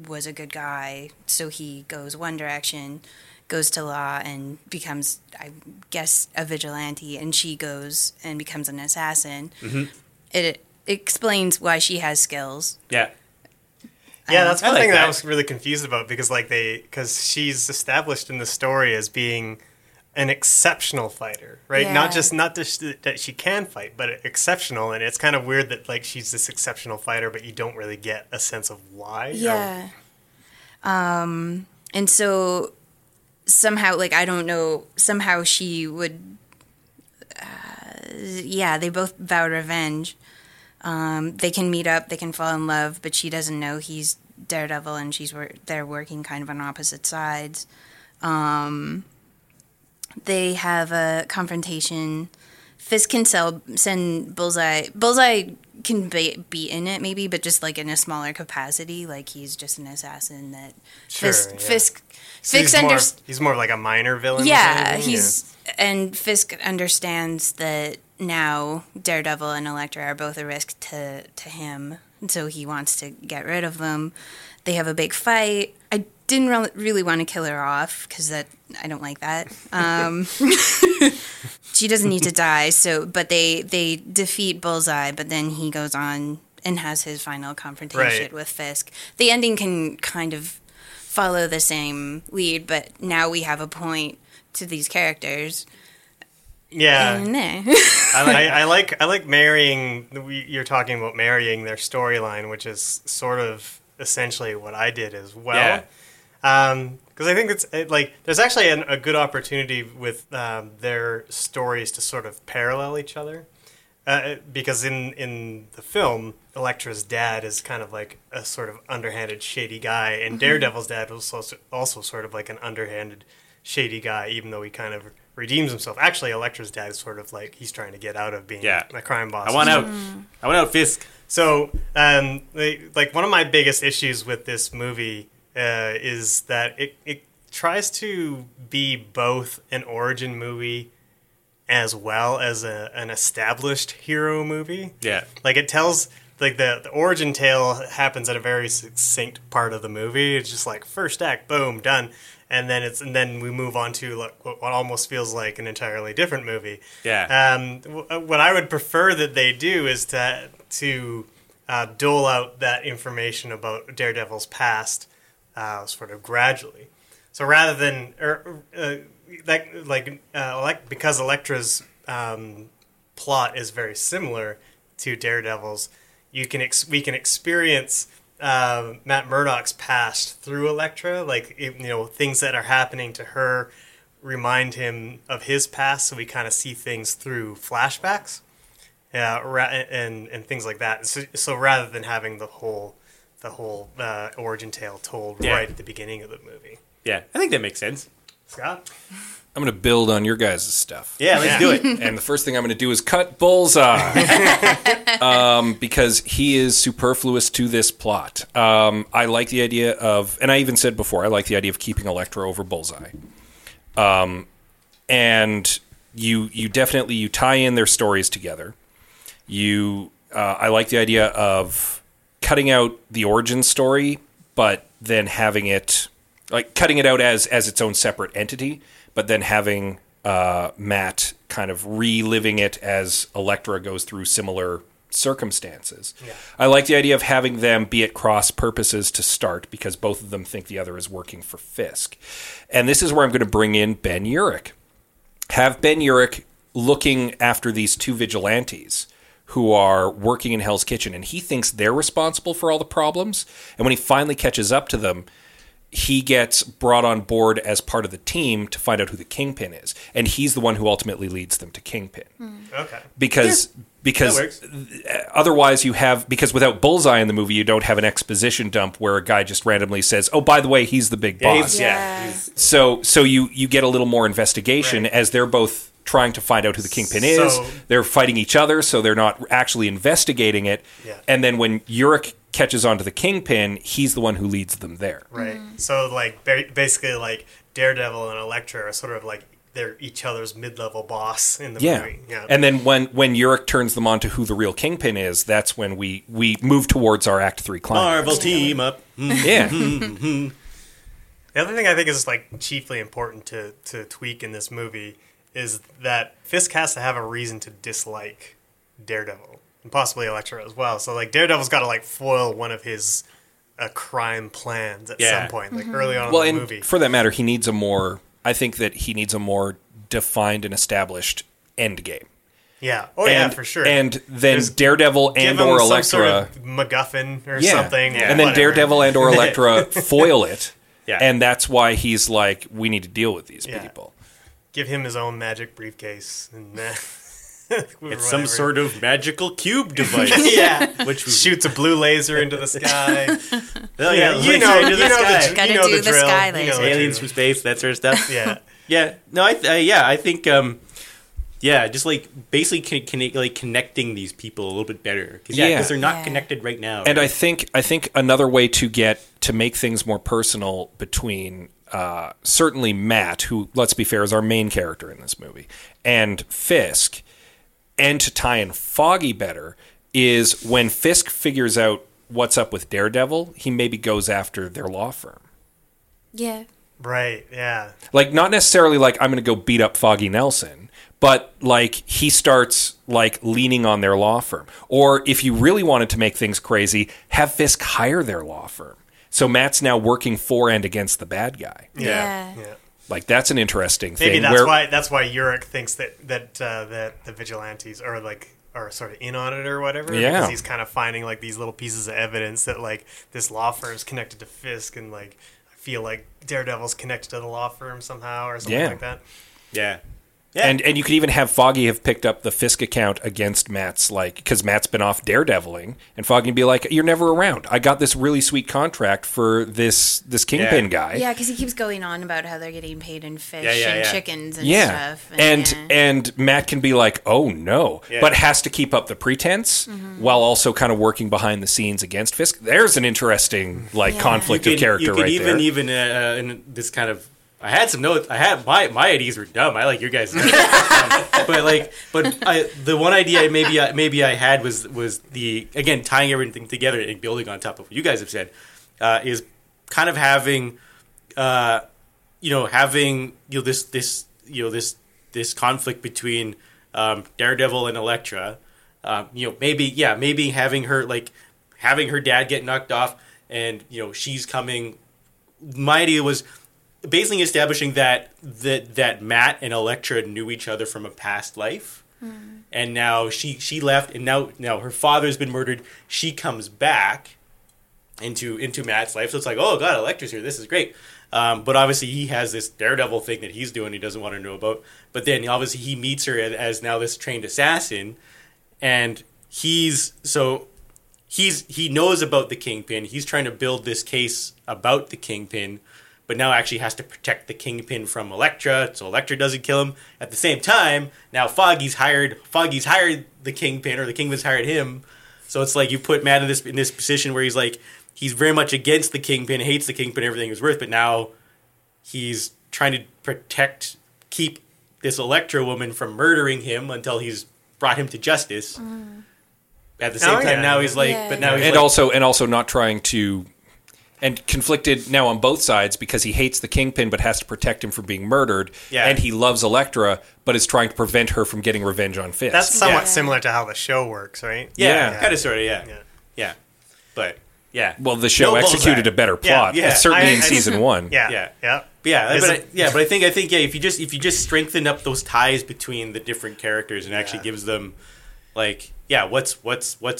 was a good guy. So he goes one direction, goes to law and becomes, I guess, a vigilante, and she goes and becomes an assassin. Mm-hmm. It explains why she has skills. Yeah. Yeah, that's one thing that I was really confused about because she's established in the story as being an exceptional fighter, right? Yeah. Not just that she can fight, but exceptional, and it's kind of weird that she's this exceptional fighter, but you don't really get a sense of why. Yeah. And so somehow, I don't know, somehow she would... they both vow revenge. They can meet up, they can fall in love, but she doesn't know he's Daredevil and they're working kind of on opposite sides. They have a confrontation. Fisk can send Bullseye. Bullseye can be in it maybe, but just in a smaller capacity. He's just an assassin that Fisk understands. He's more like a minor villain. Yeah, and Fisk understands that now Daredevil and Elektra are both a risk to him, and so he wants to get rid of them. They have a big fight. I didn't really want to kill her off because I don't like that. She doesn't need to die. So, but they defeat Bullseye, but then he goes on and has his final confrontation right. with Fisk. The ending can kind of follow the same lead, but now we have a point to these characters. Yeah, I like marrying. You're talking about marrying their storyline, which is sort of essentially what I did as well. Yeah. Because I think it's like there's actually a good opportunity with their stories to sort of parallel each other. Because in the film, Elektra's dad is kind of like a sort of underhanded, shady guy, and mm-hmm. Daredevil's dad was also sort of like an underhanded, shady guy, even though he kind of redeems himself. Actually, Elektra's dad is sort of like he's trying to get out of being a crime boss. I want out, Fisk. So, like one of my biggest issues with this movie is that it tries to be both an origin movie as well as an established hero movie. Yeah. Like it tells, like the origin tale happens at a very succinct part of the movie. It's just like first act, boom, done. And then we move on to like what almost feels like an entirely different movie. Yeah. What I would prefer that they do is to dole out that information about Daredevil's past sort of gradually. So rather than... because Elektra's plot is very similar to Daredevil's, we can experience Matt Murdock's past through Elektra. Like things that are happening to her remind him of his past, so we kind of see things through flashbacks, and things like that. So rather than having the whole origin tale told right at the beginning of the movie. Yeah, I think that makes sense. Scott? I'm going to build on your guys' stuff. Yeah, let's do it. And the first thing I'm going to do is cut Bullseye. Because he is superfluous to this plot. I like the idea of, and I even said before, I like the idea of keeping Elektra over Bullseye. And you definitely, you tie in their stories together. I like the idea of cutting out the origin story, but then having it... like cutting it out as its own separate entity, but then having Matt kind of reliving it as Elektra goes through similar circumstances. Yeah. I like the idea of having them be at cross purposes to start, because both of them think the other is working for Fisk. And this is where I'm going to bring in Ben Urich. Have Ben Urich looking after these two vigilantes who are working in Hell's Kitchen, and he thinks they're responsible for all the problems. And when he finally catches up to them, he gets brought on board as part of the team to find out who the Kingpin is. And he's the one who ultimately leads them to Kingpin. Mm. Okay. Because otherwise you have... because without Bullseye in the movie, you don't have an exposition dump where a guy just randomly says, oh, by the way, he's the big boss. Yeah. So you get a little more investigation as they're both trying to find out who the Kingpin is. They're fighting each other, so they're not actually investigating it. Yeah. And then when Urich catches on to the Kingpin, he's the one who leads them there. Right. Mm. So, like, basically, like, Daredevil and Elektra are sort of, like, they're each other's mid-level boss in the movie. Yeah. And then when Urich turns them on to who the real Kingpin is, that's when we move towards our Act 3 climax. Marvel team up. Yeah. The other thing I think is, like, chiefly important to tweak in this movie is that Fisk has to have a reason to dislike Daredevil, and possibly Elektra as well. So, like, Daredevil's got to, like, foil one of his crime plans at some point, like, early on in the movie. For that matter, he needs a more defined and established endgame. Yeah. Oh, yeah, for sure. And then there's Daredevil and or Elektra... sort of MacGuffin or something. Yeah. And then Daredevil and or Elektra foil it, and that's why he's like, we need to deal with these people. Give him his own magic briefcase. And it's some sort of magical cube device. Which shoots a blue laser into the sky. You know the drill. Sky laser. You know, aliens from space, that sort of stuff. Yeah. No, I think just like basically connecting these people a little bit better. Because they're not connected right now. And right? I think another way to make things more personal between... certainly Matt, who, let's be fair, is our main character in this movie, and Fisk, and to tie in Foggy better, is when Fisk figures out what's up with Daredevil, he maybe goes after their law firm. Yeah. Right, yeah. Like, not necessarily like, I'm going to go beat up Foggy Nelson, but like, he starts like leaning on their law firm. Or if you really wanted to make things crazy, have Fisk hire their law firm. So Matt's now working for and against the bad guy. Yeah. Like, that's an interesting thing. Maybe that's why Urich thinks that the vigilantes are like, or sort of in on it or whatever. Yeah. Because he's kind of finding like these little pieces of evidence that like this law firm is connected to Fisk, and like, I feel like Daredevil's connected to the law firm somehow or something like that. Yeah. Yeah. And you could even have Foggy have picked up the Fisk account against Matt's, like, because Matt's been off daredeviling, and Foggy would be like, you're never around. I got this really sweet contract for this Kingpin guy. Yeah, because he keeps going on about how they're getting paid in fish and chickens and stuff. And Matt can be like, oh, no, but has to keep up the pretense while also kind of working behind the scenes against Fisk. There's an interesting, like, conflict of character right there. You could even in this kind of... I had some notes. I had my ideas were dumb. I like your guys' ideas. The one idea maybe I had was the, again, tying everything together and building on top of what you guys have said, is kind of having, this conflict between Daredevil and Elektra. Maybe having her dad get knocked off, and she's coming. My idea was, basically establishing that Matt and Elektra knew each other from a past life, and now she left, and now her father's been murdered. She comes back into Matt's life, so it's like, oh god, Elektra's here. This is great. But obviously he has this Daredevil thing that he's doing he doesn't want to know about. But then obviously he meets her as now this trained assassin, and he knows about the Kingpin. He's trying to build this case about the Kingpin, but now actually has to protect the Kingpin from Elektra, so Elektra doesn't kill him. At the same time, now Foggy's hired the Kingpin, or the Kingpin's hired him. So it's like you put Matt in this position where he's like, he's very much against the Kingpin, hates the Kingpin, everything is worth, but now he's trying to keep this Elektra woman from murdering him until he's brought him to justice. Mm. At the same time, now he's like... Yeah. But now he's also not trying to... And conflicted now on both sides, because he hates the Kingpin but has to protect him from being murdered, and he loves Elektra but is trying to prevent her from getting revenge on Fisk. That's somewhat similar to how the show works, right? Yeah. Kind of, sort of, yeah. But, yeah. Well, the show executed Bullseye. A better plot, certainly in season one. But I think if you just strengthen up those ties between the different characters and actually gives them, like, what's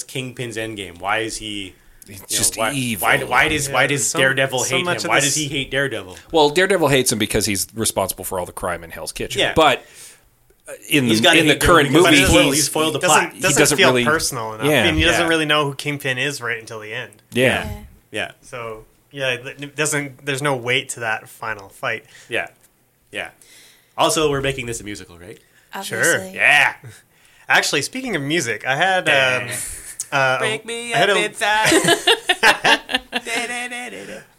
Kingpin's endgame? Why is he... It's just evil. Why does Daredevil hate him? Why does he hate Daredevil? Well, Daredevil hates him because he's responsible for all the crime in Hell's Kitchen. Yeah. But in the current movie, he's foiled the plot. He doesn't feel really personal enough. Yeah. I mean, he doesn't really know who Kingpin is right until the end. Yeah. So it doesn't. There's no weight to that final fight. Yeah. Also, we're making this a musical, right? Obviously. Sure. Yeah. Actually, speaking of music, I had. Break me up inside.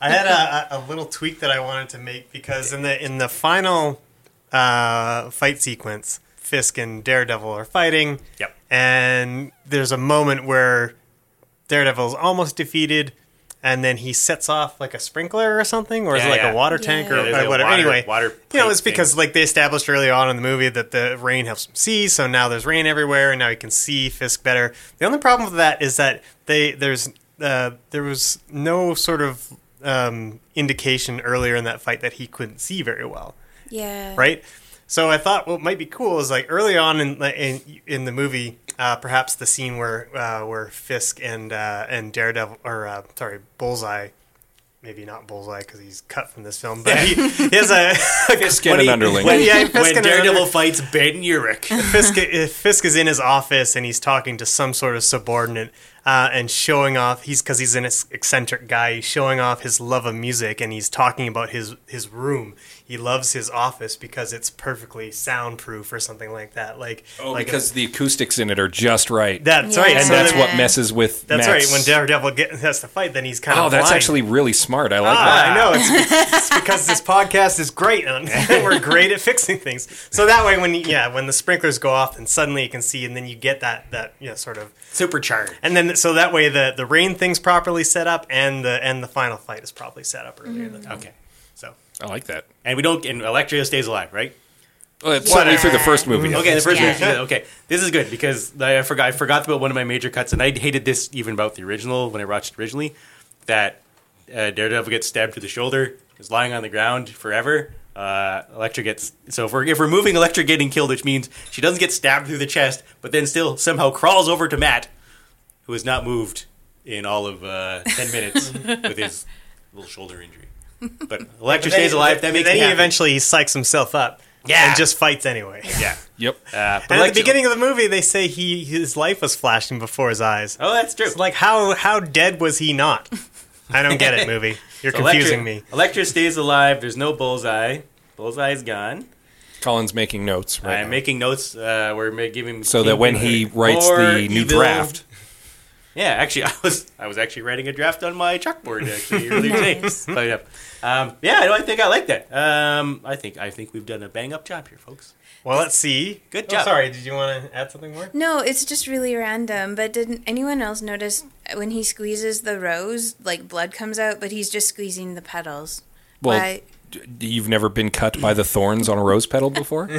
I had a little tweak that I wanted to make, because in the final fight sequence, Fisk and Daredevil are fighting. Yep. And there's a moment where Daredevil's almost defeated, and then he sets off like a sprinkler or something, or a water tank or whatever. It's because like they established early on in the movie that the rain helps him see, so now there's rain everywhere, and now he can see Fisk better. The only problem with that is that there was no sort of indication earlier in that fight that he couldn't see very well. Yeah. Right? So I thought what might be cool is, like, early on in the movie, perhaps the scene where Fisk and Daredevil, or Bullseye, maybe not Bullseye because he's cut from this film, but he has a Fisk and an underling. When Daredevil fights Ben Urich, Fisk is in his office and he's talking to some sort of subordinate and showing off. He's an eccentric guy. He's showing off his love of music, and he's talking about his room. He loves his office because it's perfectly soundproof or something like that. Because the acoustics in it are just right. That's right. And so that's what messes with Matt's. That's right. When Daredevil has to fight, then he's kind of blind. That's actually really smart. I like that. I know. It's because this podcast is great, and we're great at fixing things. So that way, when the sprinklers go off, and suddenly you can see, and then you get that sort of... Supercharged. And then, so that way the rain thing's properly set up, and the final fight is properly set up earlier. Okay. I like that. And we don't. And Elektra stays alive, right? Well, it's certainly through the first movie. Okay, the first movie. Okay, this is good because I forgot about one of my major cuts, and I hated this even about the original when I watched it originally. That Daredevil gets stabbed through the shoulder, is lying on the ground forever. Elektra gets if we're moving Elektra getting killed, which means she doesn't get stabbed through the chest, but then still somehow crawls over to Matt, who has not moved in all of 10 minutes with his little shoulder injury. But Elektra stays alive. That makes then he eventually psychs himself up. Yeah. And just fights anyway. Yeah. Yep. But at the beginning of the movie, they say his life was flashing before his eyes. Oh, that's true. It's like, how dead was he not? I don't get it, movie. You're confusing me. Elektra stays alive. There's no Bullseye. Bullseye's gone. Colin's making notes right now. I'm making notes. We're giving so that when he writes the new draft. Yeah, actually, I was actually writing a draft on my chalkboard actually earlier today. I think I like that. I think we've done a bang up job here, folks. Well, let's see. Good job. Sorry, did you want to add something more? No, it's just really random. But didn't anyone else notice when he squeezes the rose, like blood comes out, but he's just squeezing the petals? Well, you've never been cut by the thorns on a rose petal before.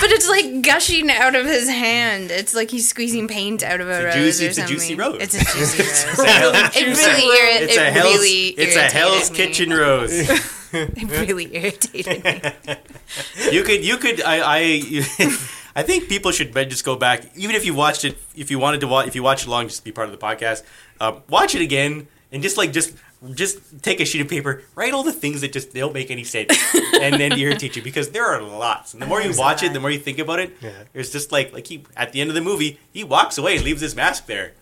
But it's like gushing out of his hand. It's like he's squeezing paint out of a rose or something. It's a juicy rose. It's a juicy rose. It's a Hell's Kitchen rose. It really irritated me. I think people should just go back. Even if you watched it, if you watch it long, just to be part of the podcast. Watch it again and just take a sheet of paper, write all the things that just don't make any sense, and then irritate you because there are lots. And the more you watch it, the more you think about it. Yeah. It's just like he at the end of the movie, he walks away and leaves his mask there.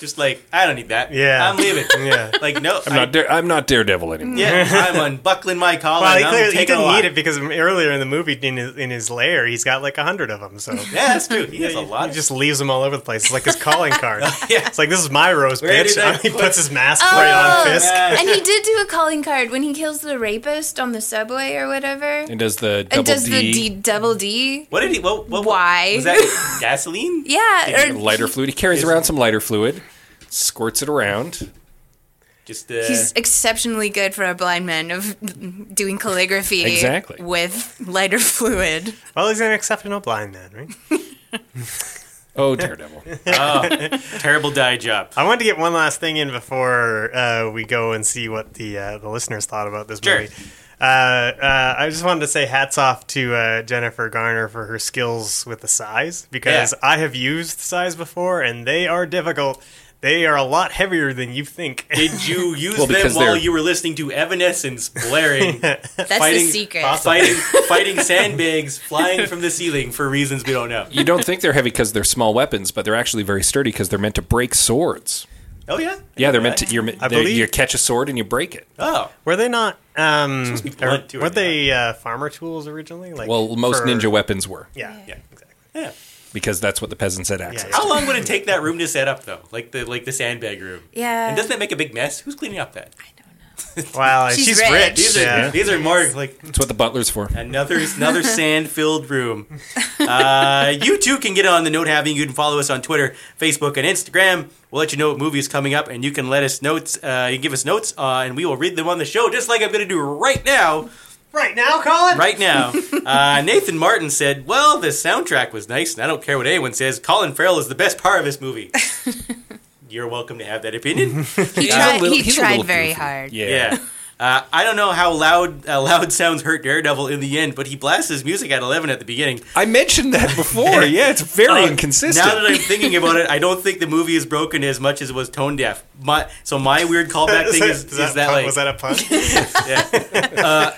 Just like I don't need that. Yeah, I'm leaving. Yeah, like no, I'm not Daredevil anymore. Yeah, I'm unbuckling my collar. Well, he didn't need it because earlier in the movie, in his lair, he's got like 100 of them. So yeah, that's true. He has a lot. He just leaves them all over the place. It's like his calling card. Yeah, it's like this is my rose, bitch. He puts his mask right on Fisk. Yeah. And he did do a calling card when he kills the rapist on the subway or whatever. And does the double D? What did he? What why? Was that gasoline? Yeah, or lighter fluid. He carries around some lighter fluid. Squirts it around. He's exceptionally good for a blind man of doing calligraphy exactly. With lighter fluid. Well, he's an exceptional blind man, right? Oh, Daredevil. Oh, terrible dye job. I wanted to get one last thing in before we go and see what the listeners thought about this movie. I just wanted to say hats off to Jennifer Garner for her skills with the size because I have used size before and they are difficult. They are a lot heavier than you think. Did you use them while you were listening to Evanescence blaring? That's the secret. Fighting sandbags flying from the ceiling for reasons we don't know. You don't think they're heavy because they're small weapons, but they're actually very sturdy because they're meant to break swords. Oh, yeah? Yeah, they're meant to... You catch a sword and you break it. Oh. Were they not... weren't they farmer tools originally? Like most ninja weapons were. Yeah, exactly. Yeah. Because that's what the peasants had access to. How long would it take that room to set up, though? Like the sandbag room. Yeah. And doesn't that make a big mess? Who's cleaning up that? I don't know. Wow, she's rich. These are more like... That's what the butler's for. Another sand-filled room. You, too, can get on the note having. You can follow us on Twitter, Facebook, and Instagram. We'll let you know what movie is coming up, and you can let us notes. You can give us notes, and we will read them on the show, just like I'm going to do right now. Right now, Colin? Right now. Nathan Martin said, well, the soundtrack was nice, and I don't care what anyone says. Colin Farrell is the best part of this movie. You're welcome to have that opinion. He tried very hard. Yeah. I don't know how loud sounds hurt Daredevil in the end, but he blasts his music at 11 at the beginning. I mentioned that before. Yeah, it's very inconsistent. Now that I'm thinking about it, I don't think the movie is broken as much as it was tone deaf. My weird callback thing is that was that a pun? Yeah.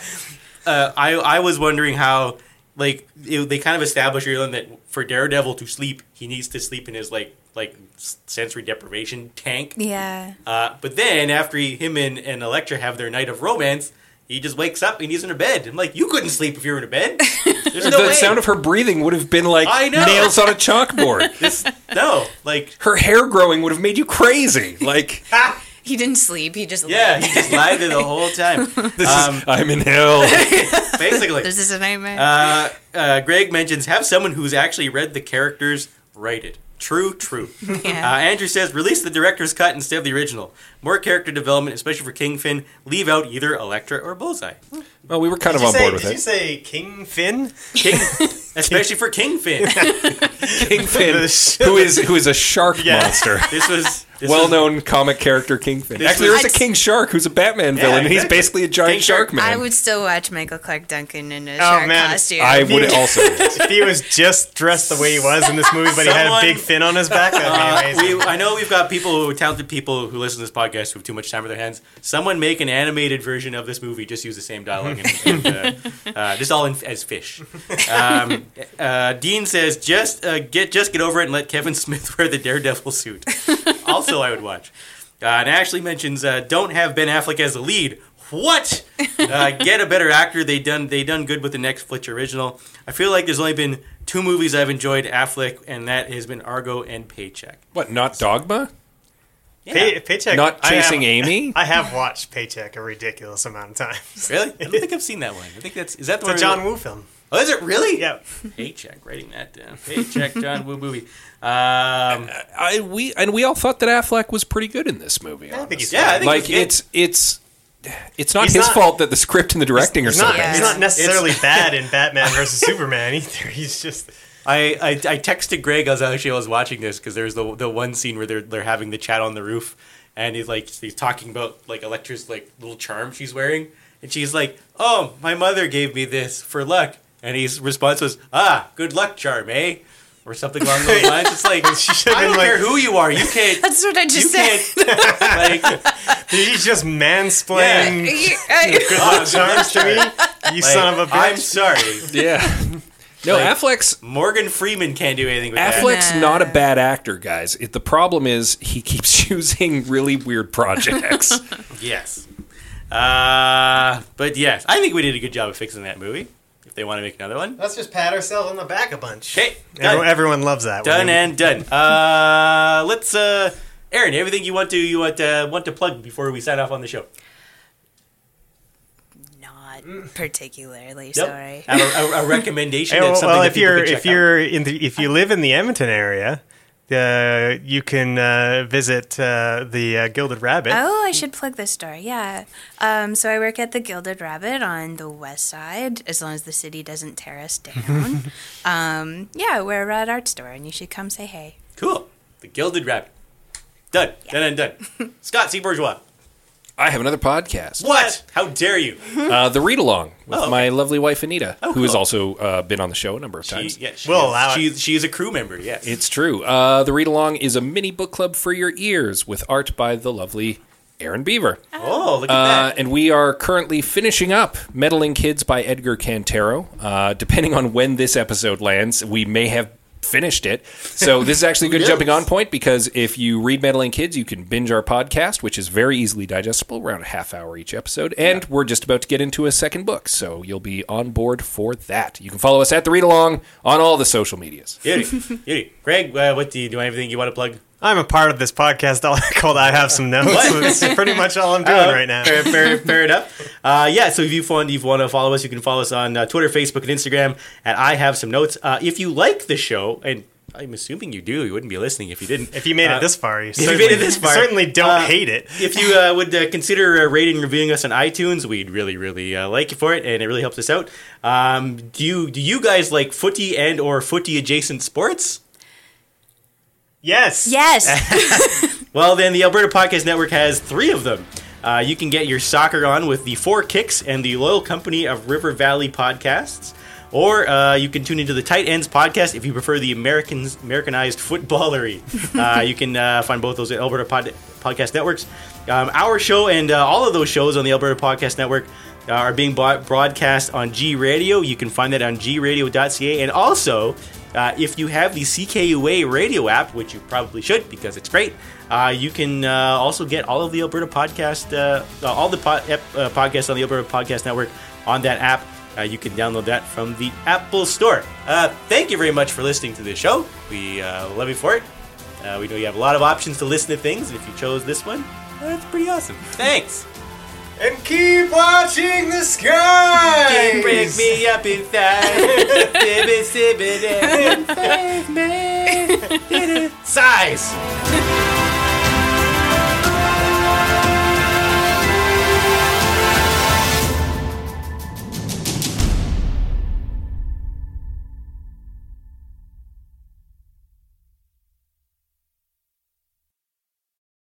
I was wondering how they kind of established early on that for Daredevil to sleep, he needs to sleep in his like sensory deprivation tank. Yeah. But then after him and Elektra have their night of romance, he just wakes up and he's in a bed. I'm like, you couldn't sleep if you were in a bed. There's no way. The sound of her breathing would have been like nails on a chalkboard. Her hair growing would have made you crazy. Like. He didn't sleep. He just lied. Yeah, he just lied there the whole time. I'm in hell. Basically. This is a nightmare. Greg mentions, have someone who's actually read the characters write it. True. Yeah. Andrew says, release the director's cut instead of the original. More character development, especially for Kingpin. Leave out either Elektra or Bullseye. Well, we were kind of on board with it. Did you say Kingpin? Especially for Kingpin. Kingpin, who is a shark monster. Well-known comic character Kingpin. Actually, there is a King Shark who's a Batman villain, and he's basically a giant shark man. I would still watch Michael Clark Duncan in a shark costume. I would also. If he was just dressed the way he was in this movie, but he had a big fin on his back, that'd be amazing. I know we've got talented people who listen to this podcast who have too much time on their hands. Someone make an animated version of this movie. Just use the same dialogue. and just all as fish. Dean says, just get over it and let Kevin Smith wear the Daredevil suit. Also, I would watch. And Ashley mentions, don't have Ben Affleck as the lead. What? Get a better actor. They done good with the next Fletcher original. I feel like there's only been two movies I've enjoyed Affleck, and that has been Argo and Paycheck. What? Not Dogma? Yeah. Paycheck. Not Chasing Amy? I have watched Paycheck a ridiculous amount of times. Really? I don't think I've seen that one. I think that's the John Woo film. Oh, is it really? Yeah. Paycheck, writing that down. Paycheck, John Woo movie. We all thought that Affleck was pretty good in this movie. It's not his fault that the script and the directing are so bad. He's not necessarily bad in Batman versus Superman either. He's just. I texted Greg I was watching this because there's the one scene where they're having the chat on the roof, and he's talking about like Elektra's like little charm she's wearing, and she's like, "Oh, my mother gave me this for luck." And his response was, good luck charm, eh? Or something along those lines. It's like, I don't care who you are. You can't. That's what I just said. He's just mansplaining. Yeah. Good luck charm to me, you son of a bitch. I'm sorry. Yeah. No, Affleck's... Morgan Freeman can't do anything with that. Affleck's not a bad actor, guys. The problem is he keeps choosing really weird projects. Yes. But yes, I think we did a good job of fixing that movie. They want to make another one? Let's just pat ourselves on the back a bunch. Hey, everyone loves that. Done. Let's, Aaron, everything you want to plug before we sign off on the show? Not particularly. Nope. Sorry. A recommendation. If you live in the Edmonton area. You can visit the Gilded Rabbit. Oh, I should plug this store, yeah. So I work at the Gilded Rabbit on the west side, as long as the city doesn't tear us down. We're a Red Art Store, and you should come say hey. Cool. The Gilded Rabbit. Done. Scott C. Bourgeois. I have another podcast. What? How dare you? The Read Along with my lovely wife, Anita, who has also been on the show a number of times. She's a crew member, yes. It's true. The Read Along is a mini book club for your ears with art by the lovely Aaron Beaver. Oh, look at that. And we are currently finishing up Meddling Kids by Edgar Cantero. Depending on when this episode lands, we may have finished it. So this is actually a good jumping on point, because if you read Meddling Kids, you can binge our podcast, which is very easily digestible, around a half hour each episode. And we're just about to get into a second book, so you'll be on board for that. You can follow us at The Read Along on all the social medias. Greg, what do you have anything you want to plug? I'm a part of this podcast called I Have Some Notes. That's pretty much all I'm doing right now. Fair enough. So if you want to follow us, you can follow us on Twitter, Facebook, and Instagram at I Have Some Notes. If you like the show, and I'm assuming you do. You wouldn't be listening if you didn't. If you made it this far, certainly don't hate it. If you would consider rating and reviewing us on iTunes, we'd really, really like you for it, and it really helps us out. Do you guys like footy and or footy-adjacent sports? Yes. Well, then the Alberta Podcast Network has three of them. You can get your soccer on with the Four Kicks and the Loyal Company of River Valley Podcasts. Or you can tune into the Tight Ends podcast if you prefer the Americanized footballery. You can find both those at Alberta Podcast Networks. Our show and all of those shows on the Alberta Podcast Network are being broadcast on G Radio. You can find that on gradio.ca. And also, if you have the CKUA radio app, which you probably should because it's great, you can also get all of the Alberta podcast, all the podcasts on the Alberta Podcast Network on that app. You can download that from the Apple Store. Thank you very much for listening to this show. We love you for it. We know you have a lot of options to listen to things, and if you chose this one, that's pretty awesome. Thanks. And keep watching the sky. Can't break me up inside. Sibby, sibby, and save me. Size.